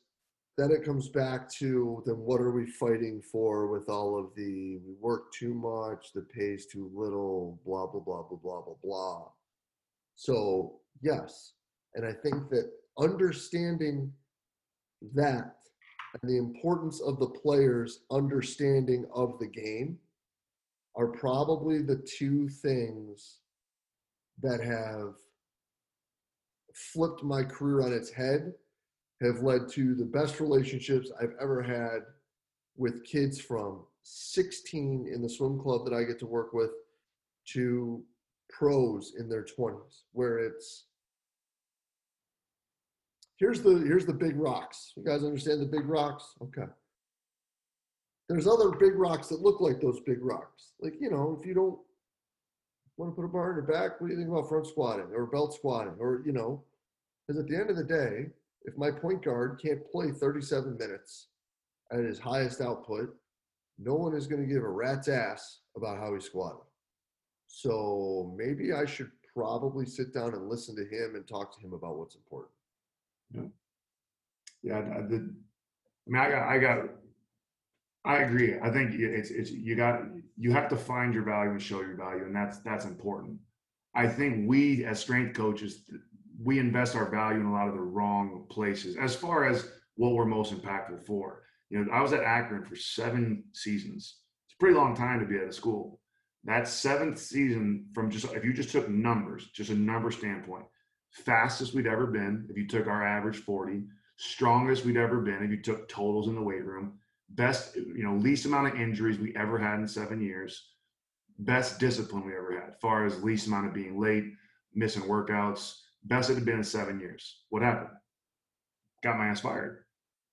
then it comes back to, then what are we fighting for with all of the, we work too much, the pay's too little, blah, blah, blah, blah, blah, blah, blah. So, yes. And I think that understanding that and the importance of the players' understanding of the game are probably the two things that have flipped my career on its head, have led to the best relationships I've ever had with kids from 16 in the swim club that I get to work with to pros in their 20s, where it's, here's the big rocks. You guys understand the big rocks? Okay. There's other big rocks that look like those big rocks. Like, if you don't want to put a bar on your back, what do you think about front squatting or belt squatting? Or, because at the end of the day, if my point guard can't play 37 minutes at his highest output, no one is going to give a rat's ass about how he squatted. So maybe I should probably sit down and listen to him and talk to him about what's important. Yeah, I did. I mean, I got I agree. I think you have to find your value and show your value, and that's important. I think we as strength coaches, we invest our value in a lot of the wrong places as far as what we're most impactful for. You know, I was at Akron for 7 seasons. It's a pretty long time to be at a school. That 7th season, from just if you just took numbers, just a number standpoint, fastest we'd ever been if you took our average 40, strongest we'd ever been if you took totals in the weight room, best, you know, least amount of injuries we ever had in 7 years, best discipline we ever had, as far as least amount of being late, missing workouts, best it had been in 7 years. What happened? Got my ass fired.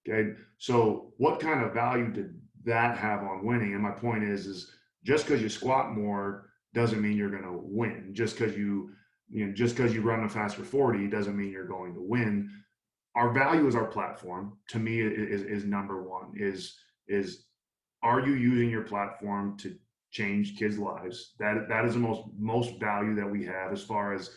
Okay. So what kind of value did that have on winning? And my point is just because you squat more doesn't mean you're going to win. Just because you run a faster 40 doesn't mean you're going to win. Our value is our platform. To me, is number one. Is are you using your platform to change kids' lives? That is the most value that we have as far as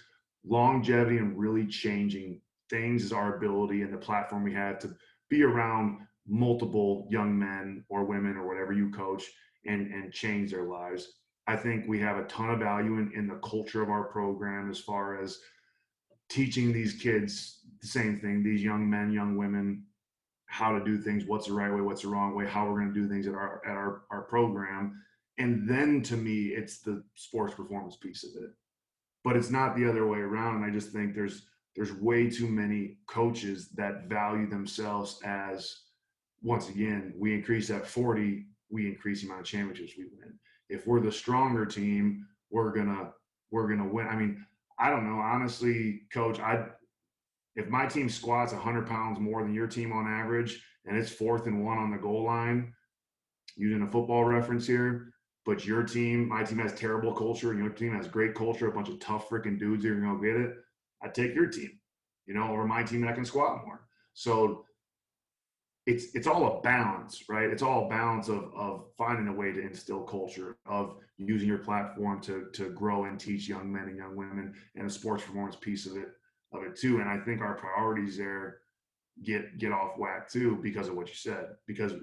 longevity and really changing things, is our ability and the platform we have to be around multiple young men or women or whatever you coach and change their lives. I think we have a ton of value in the culture of our program as far as teaching these kids the same thing, these young men, young women, how to do things, what's the right way, what's the wrong way, how we're going to do things at our program. And then to me, it's the sports performance piece of it. But it's not the other way around. And I just think there's way too many coaches that value themselves as, once again, we increase that 40, we increase the amount of championships we win. If we're the stronger team, we're gonna win. I mean, I don't know, honestly, Coach. If my team squats 100 pounds more than your team on average, and it's 4th and 1 on the goal line, using a football reference here, but your team, my team has terrible culture, and your team has great culture, a bunch of tough freaking dudes who are gonna get it, I take your team, you know, or my team that can squat more. So it's all a balance, right? It's all a balance of finding a way to instill culture, of using your platform to grow and teach young men and young women, and the sports performance piece of it too. And I think our priorities there get off whack too because of what you said, because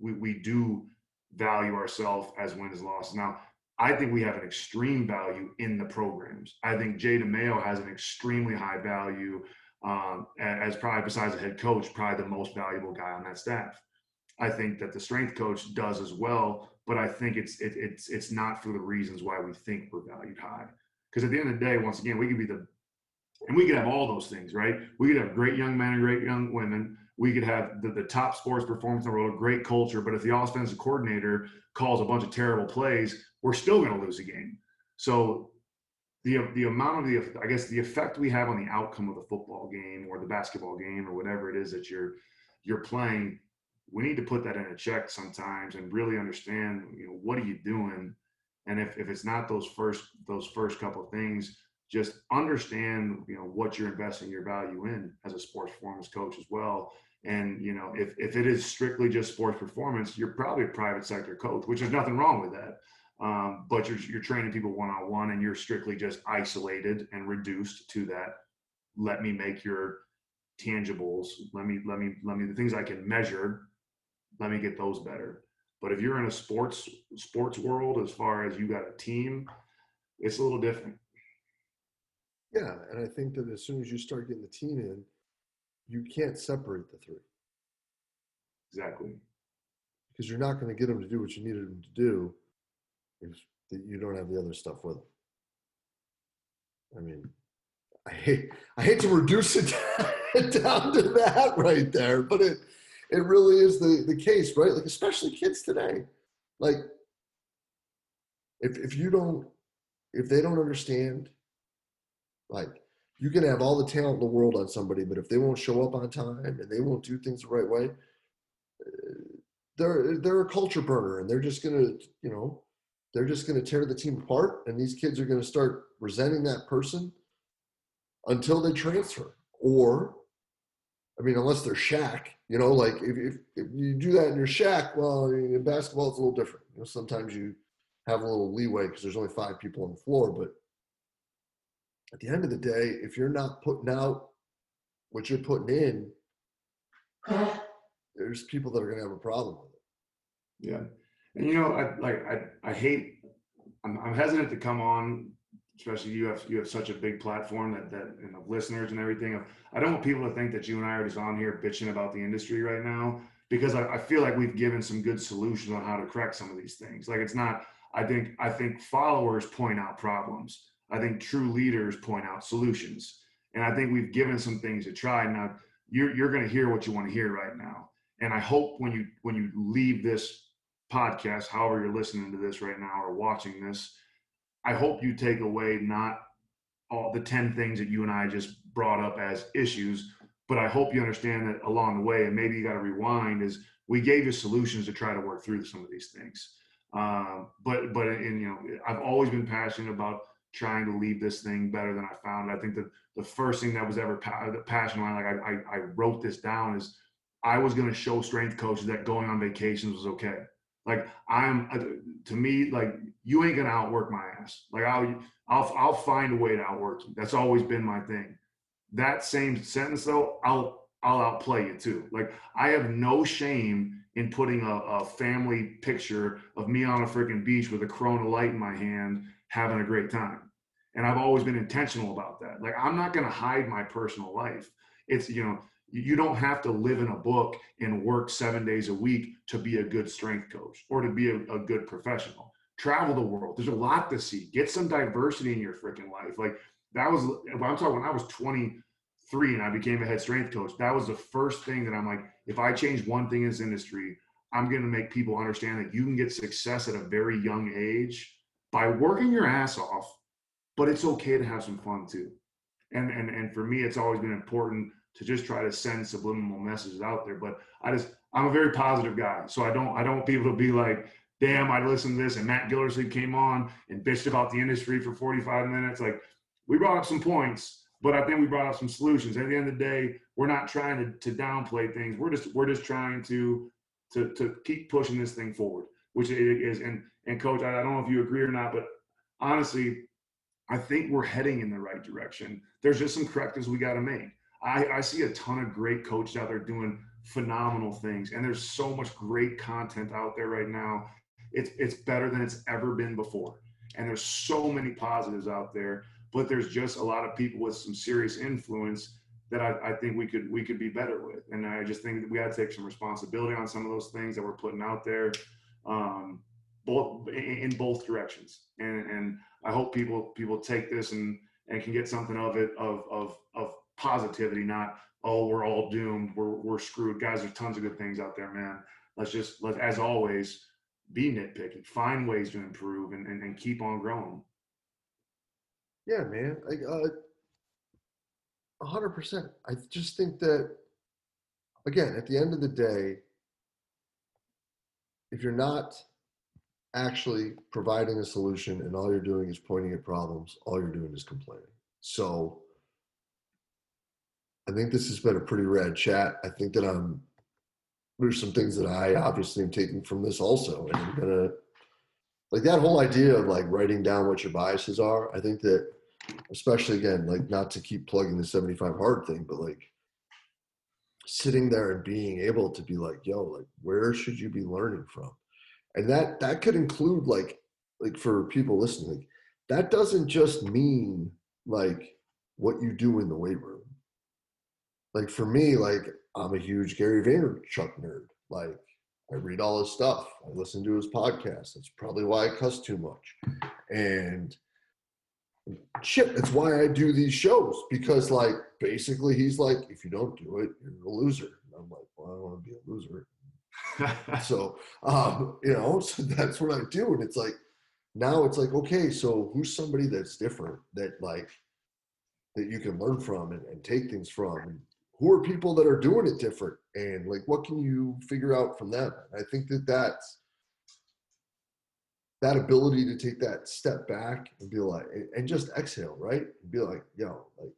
we do value ourselves as wins and losses. Now, I think we have an extreme value in the programs. I think Jay DeMaio has an extremely high value, as probably, besides the head coach, probably the most valuable guy on that staff. I think that the strength coach does as well, but I think it's not for the reasons why we think we're valued high. Because at the end of the day, once again, we could be and we could have all those things, right? We could have great young men and great young women. We could have the top sports performance in the world, great culture, but if the offensive coordinator calls a bunch of terrible plays, we're still going to lose a game. So the amount of the effect we have on the outcome of the football game or the basketball game or whatever it is that you're playing, we need to put that in a check sometimes and really understand, you know, what are you doing? And if it's not those first couple of things, just understand, you know, what you're investing your value in as a sports performance coach as well. And, you know, if it is strictly just sports performance, you're probably a private sector coach, which is nothing wrong with that. But you're training people one-on-one, and you're strictly just isolated and reduced to that. Let me make your tangibles. Let me the things I can measure. Let me get those better. But if you're in a sports world, as far as you got a team, it's a little different. Yeah, and I think that as soon as you start getting the team in, you can't separate the three. Exactly. Because you're not going to get them to do what you needed them to do if you don't have the other stuff with them. I mean, I hate to reduce it down to that right there, but it really is the case, right? Like, especially kids today. Like, if they don't understand, like, you can have all the talent in the world on somebody, but if they won't show up on time and they won't do things the right way, they're a culture burner, and they're just gonna, you know, they're just gonna tear the team apart, and these kids are gonna start resenting that person until they transfer. Or, I mean, unless they're Shaq, you know, like if you do that in your Shaq, well, in basketball it's a little different. You know, sometimes you have a little leeway because there's only 5 people on the floor, but at the end of the day, if you're not putting out what you're putting in, there's people that are going to have a problem with it. Yeah. And, you know, I'm hesitant to come on, especially you have such a big platform that and of listeners and everything. I don't want people to think that you and I are just on here bitching about the industry right now, because I feel like we've given some good solutions on how to correct some of these things. Like, it's not, I think followers point out problems. I think true leaders point out solutions. And I think we've given some things to try. Now you're going to hear what you want to hear right now. And I hope when you leave this podcast, however you're listening to this right now or watching this, I hope you take away not all the 10 things that you and I just brought up as issues, but I hope you understand that along the way, and maybe you got to rewind, is we gave you solutions to try to work through some of these things. But you know, I've always been passionate about trying to leave this thing better than I found it. I think that the first thing that was ever the passion line, like I wrote this down, is I was going to show strength coaches that going on vacations was okay. Like, to me, like, you ain't going to outwork my ass. Like, I'll find a way to outwork you. That's always been my thing. That same sentence though, I'll outplay you too. Like, I have no shame in putting a family picture of me on a freaking beach with a Corona Light in my hand, having a great time. And I've always been intentional about that. Like, I'm not going to hide my personal life. It's, you know, you don't have to live in a book and work 7 days a week to be a good strength coach or to be a good professional. Travel the world. There's a lot to see. Get some diversity in your freaking life. Like, that was, I'm talking, when I was 23 and I became a head strength coach, that was the first thing that I'm like, if I change one thing in this industry, I'm going to make people understand that you can get success at a very young age by working your ass off, but it's okay to have some fun too. And for me, it's always been important to just try to send subliminal messages out there. But I'm a very positive guy. So I don't want people to be like, damn, I listened to this and Matt Gildersleeve came on and bitched about the industry for 45 minutes. Like, we brought up some points, but I think we brought up some solutions. At the end of the day, we're not trying to downplay things. We're just trying to keep pushing this thing forward, which it is. And Coach, I don't know if you agree or not, but honestly, I think we're heading in the right direction. There's just some correctives we got to make. I see a ton of great coaches out there doing phenomenal things, and there's so much great content out there right now. It's better than it's ever been before, and there's so many positives out there. But there's just a lot of people with some serious influence that I think we could be better with. And I just think that we got to take some responsibility on some of those things that we're putting out there, both in both directions. And I hope people take this and can get something of it, of positivity, not, oh, we're all doomed, we're screwed. Guys, there's tons of good things out there, man. Let's as always, be nitpicky, find ways to improve and keep on growing. Yeah, man, like 100%. I just think that, again, at the end of the day, if you're not actually providing a solution and all you're doing is pointing at problems, all you're doing is complaining. So I think this has been a pretty rad chat. I think that there's some things that I obviously am taking from this also, and I'm gonna, like, that whole idea of like writing down what your biases are. I think that, especially, again, like, not to keep plugging the 75 hard thing, but like sitting there and being able to be like, yo, like, where should you be learning from? And that could include like for people listening, like, that doesn't just mean like what you do in the weight room. Like, for me, like, I'm a huge Gary Vaynerchuk nerd. Like, I read all his stuff. I listen to his podcast. That's probably why I cuss too much. And shit, that's why I do these shows, because, like, basically he's like, if you don't do it, you're a loser. And I'm like, well, I don't want to be a loser. So, you know, so that's what I do. And it's like, now it's like, okay, so who's somebody that's different that, like, that you can learn from and take things from? And who are people that are doing it different? And like, what can you figure out from them? I think that that's that ability to take that step back and be like, and just exhale, right? And be like, yo, like,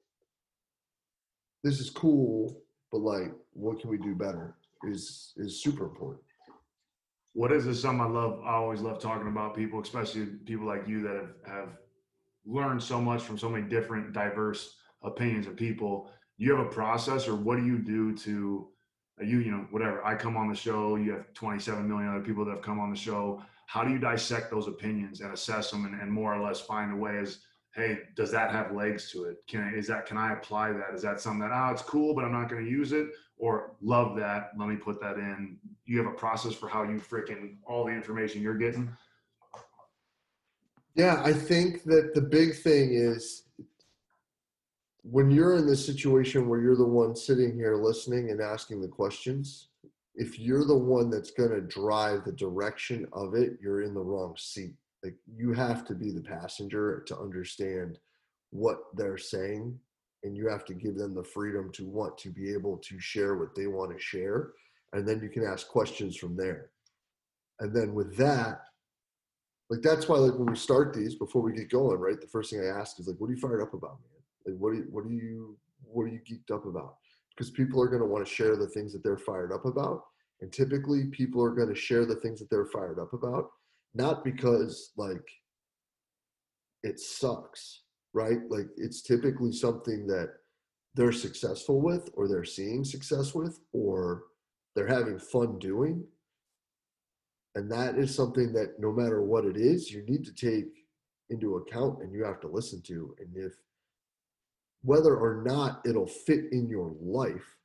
this is cool, but like, what can we do better is super important. What is this? Something I always love talking about people, especially people like you that have learned so much from so many different diverse opinions of people. You have a process, or what do you do to whatever, I come on the show, you have 27 million other people that have come on the show. How do you dissect those opinions and assess them and more or less find a way as, hey, does that have legs to it? Can I apply that? Is that something that, it's cool, but I'm not going to use it? Or love that, let me put that in. You have a process for how you all the information you're getting? Yeah, I think that the big thing is when you're in this situation where you're the one sitting here listening and asking the questions, if you're the one that's going to drive the direction of it, you're in the wrong seat. Like, you have to be the passenger to understand what they're saying, and you have to give them the freedom to want to be able to share what they want to share. And then you can ask questions from there. And then with that, like, that's why, like, when we start these, before we get going, right, the first thing I ask is, like, what are you fired up about, man? Like, what are you geeked up about? Because people are going to want to share the things that they're fired up about. And typically people are going to share the things that they're fired up about, not because, like, it sucks, right? Like, it's typically something that they're successful with, or they're seeing success with, or they're having fun doing. And that is something that, no matter what it is, you need to take into account and you have to listen to. And if, whether or not it'll fit in your life,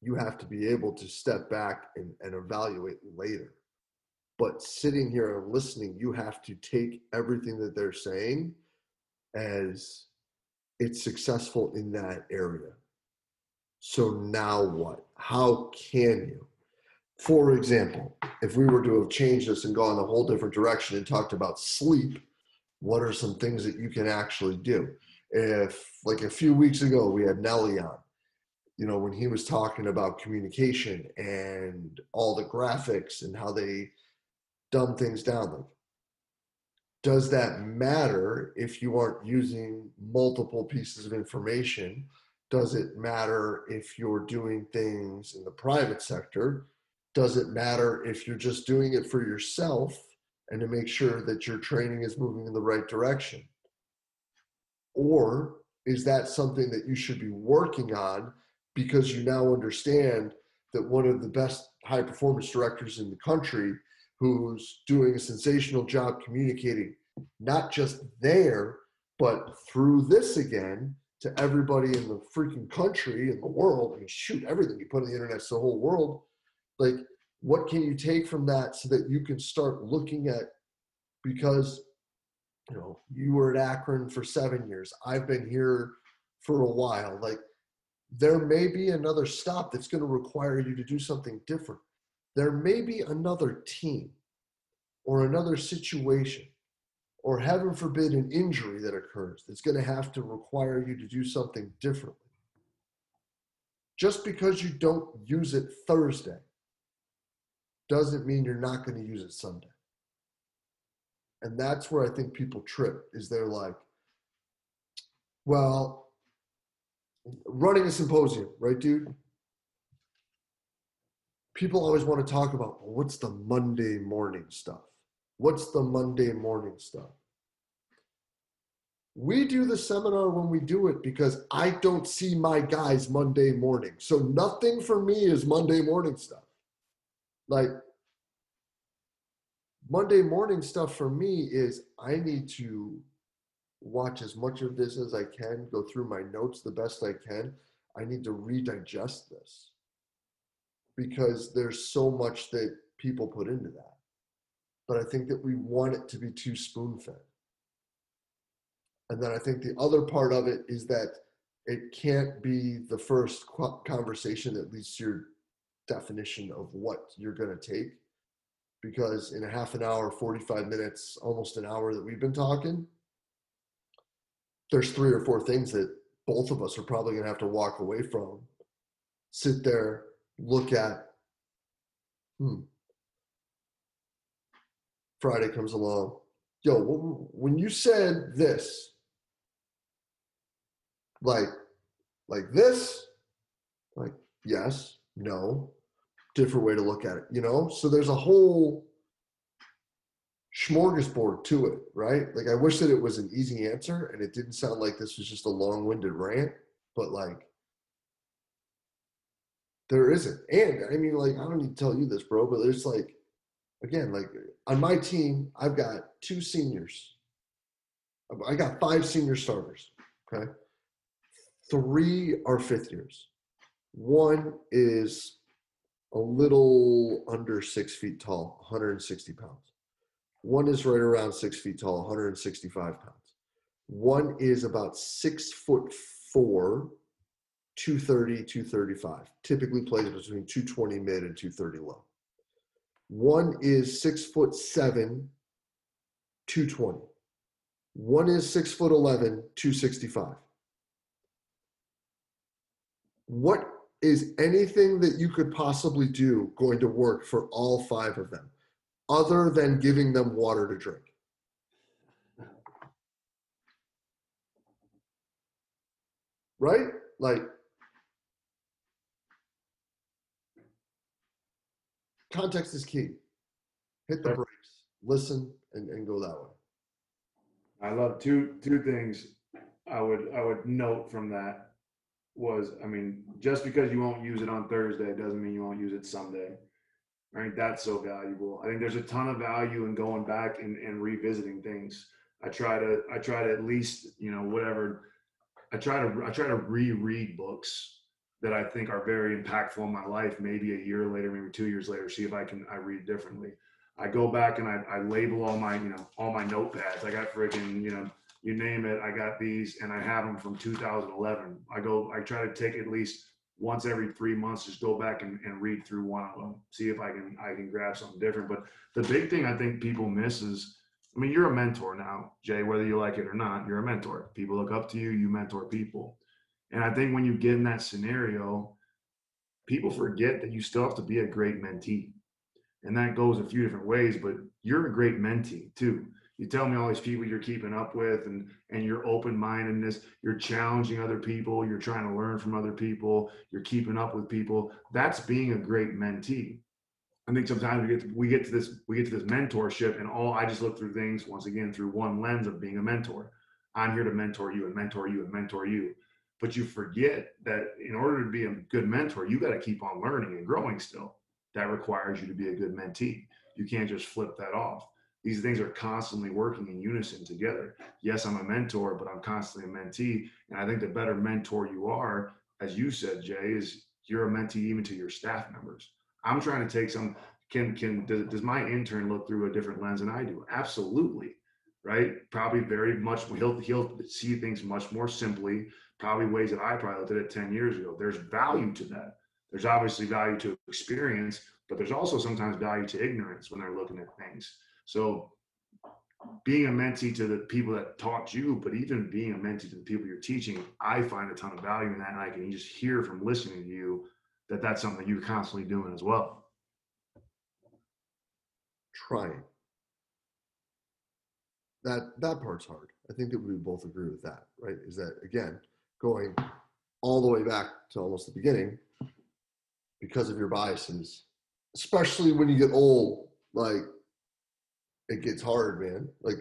you have to be able to step back and evaluate later. But sitting here and listening, you have to take everything that they're saying as it's successful in that area. So now what? How can you? For example, if we were to have changed this and gone a whole different direction and talked about sleep, what are some things that you can actually do? If, like, a few weeks ago, we had Nelly on, when he was talking about communication and all the graphics and how they dumb things down. Like, does that matter if you aren't using multiple pieces of information? Does it matter if you're doing things in the private sector? Does it matter if you're just doing it for yourself and to make sure that your training is moving in the right direction? Or is that something that you should be working on because you now understand that one of the best high performance directors in the country, who's doing a sensational job communicating, not just there, but through this again to everybody in the freaking country and the world. I mean, shoot, everything you put on the internet to the whole world. Like, what can you take from that so that you can start looking at, because, you were at Akron for 7 years. I've been here for a while. Like, there may be another stop that's going to require you to do something different. There may be another team or another situation, or heaven forbid, an injury that occurs that's going to have to require you to do something differently. Just because you don't use it Thursday doesn't mean you're not going to use it Sunday. And that's where I think people trip, is they're like, well, running a symposium, right, dude? People always want to talk about, well, what's the Monday morning stuff? What's the Monday morning stuff? We do the seminar when we do it because I don't see my guys Monday morning. So nothing for me is Monday morning stuff. Like, Monday morning stuff for me is, I need to watch as much of this as I can, go through my notes the best I can. I need to redigest this, because there's so much that people put into that. But I think that we want it to be too spoon-fed. And then I think the other part of it is that it can't be the first conversation that leads to your definition of what you're going to take. Because in a half an hour, 45 minutes, almost an hour that we've been talking, there's 3 or 4 things that both of us are probably going to have to walk away from, sit there, look at. Friday comes along. Yo, when you said this, like this, like, yes, no, different way to look at it, So there's a whole smorgasbord to it, right? Like, I wish that it was an easy answer and it didn't sound like this was just a long-winded rant, but like, There isn't. And I mean, like, I don't need to tell you this, bro, but there's like, again, like on my team, I've got 2 seniors. I got 5 senior starters. Okay. 3 are 5th years. 1 is a little under 6 feet tall, 160 pounds. 1 is right around 6 feet tall, 165 pounds. 1 is about 6'4", 230, 235. Typically plays between 220 mid and 230 low. 1 is 6'7", 220. 1 is 6'11", 265. What is anything that you could possibly do going to work for all 5 of them, other than giving them water to drink? Right? Like, context is key. Hit the brakes, listen, and go that way. I love two things I would note from that was, I mean, just because you won't use it on Thursday doesn't mean you won't use it someday. I think that's so valuable. I think there's a ton of value in going back and revisiting things. I try to at least, you know, whatever, I try to reread books that I think are very impactful in my life, maybe a year later, maybe 2 years later, see if I read differently. I go back and I label all my, you know, all my notepads. I got freaking, you know, you name it, I got these, and I have them from 2011. I try to take at least once every 3 months, just go back and read through one of them, see if I can grab something different. But the big thing I think people miss is, I mean, you're a mentor now, Jay, whether you like it or not, you're a mentor. People look up to you, you mentor people. And I think when you get in that scenario, people forget that you still have to be a great mentee. And that goes a few different ways, but you're a great mentee too. You tell me all these people you're keeping up with and your open-mindedness, you're challenging other people, you're trying to learn from other people, you're keeping up with people. That's being a great mentee. I think sometimes we get to this mentorship and all I just look through things, once again, through one lens of being a mentor. I'm here to mentor you and mentor you and mentor you. But you forget that in order to be a good mentor, you got to keep on learning and growing still. That requires you to be a good mentee. You can't just flip that off. These things are constantly working in unison together. Yes, I'm a mentor, but I'm constantly a mentee. And I think the better mentor you are, as you said, Jay, is you're a mentee even to your staff members. I'm trying to take some, does my intern look through a different lens than I do? Absolutely, right? Probably very much, he'll see things much more simply, probably ways that I probably looked at it 10 years ago. There's value to that. There's obviously value to experience, but there's also sometimes value to ignorance when they're looking at things. So being a mentee to the people that taught you, but even being a mentee to the people you're teaching, I find a ton of value in that. And I can just hear from listening to you that that's something you're constantly doing as well. Trying. That part's hard. I think that we both agree with that, right? Is that, again, going all the way back to almost the beginning because of your biases, especially when you get old, like it gets hard, man. Like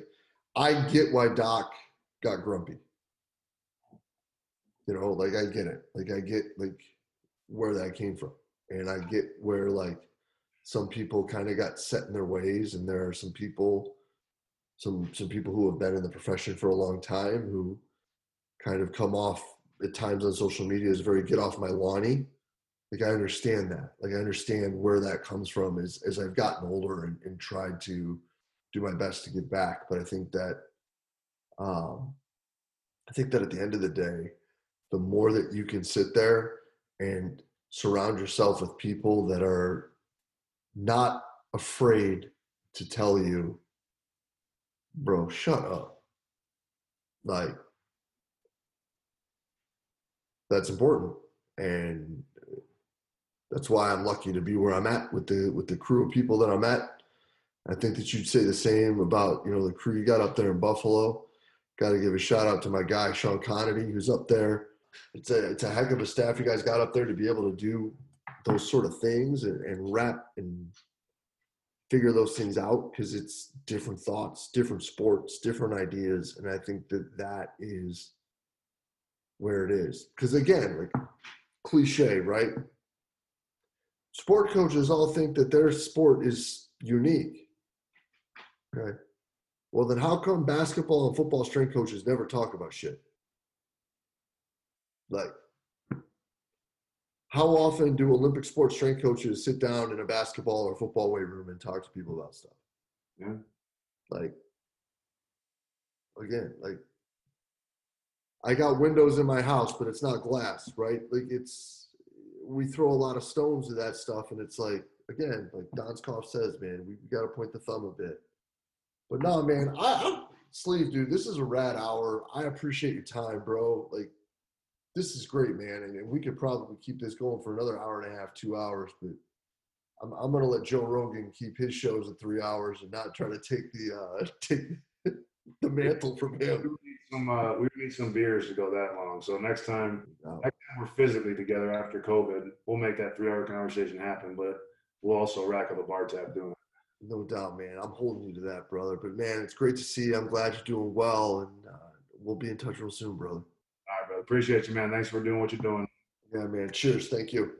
I get why Doc got grumpy. You know, like I get it. Like I get like where that came from. And I get where like some people kind of got set in their ways, and there are some people, some people who have been in the profession for a long time who kind of come off at times on social media as very get off my lawny. Like I understand that. Like I understand where that comes from as I've gotten older and tried to do my best to give back. But I think that at the end of the day, the more that you can sit there and surround yourself with people that are not afraid to tell you, bro, shut up. Like, that's important. And that's why I'm lucky to be where I'm at with the crew of people that I'm at. I think that you'd say the same about, you know, the crew you got up there in Buffalo. Got to give a shout out to my guy, Sean Connody, who's up there. It's a heck of a staff you guys got up there to be able to do those sort of things and wrap and figure those things out, because it's different thoughts, different sports, different ideas. And I think that is where it is. Because again, like cliche, right? sport coaches all think that their sport is unique. Okay. Well, then how come basketball and football strength coaches never talk about shit? Like, how often do Olympic sports strength coaches sit down in a basketball or football weight room and talk to people about stuff? Yeah. Like, again, like, I got windows in my house, but it's not glass, right? Like, it's, we throw a lot of stones at that stuff, and it's like, again, like Donzcoff says, man, we got to point the thumb a bit. But no, man, I Sleeve, dude, this is a rad hour. I appreciate your time, bro. Like, this is great, man. And we could probably keep this going for another hour and a half, 2 hours, but I'm going to let Joe Rogan keep his shows at 3 hours and not try to take the mantle from him. We need some beers to go that long. So next time we're physically together after COVID, we'll make that 3 hour conversation happen, but we'll also rack up a bar tab doing it. No doubt, man. I'm holding you to that, brother. But, man, it's great to see you. I'm glad you're doing well, and we'll be in touch real soon, brother. All right, brother. Appreciate you, man. Thanks for doing what you're doing. Yeah, man. Cheers. Thank you.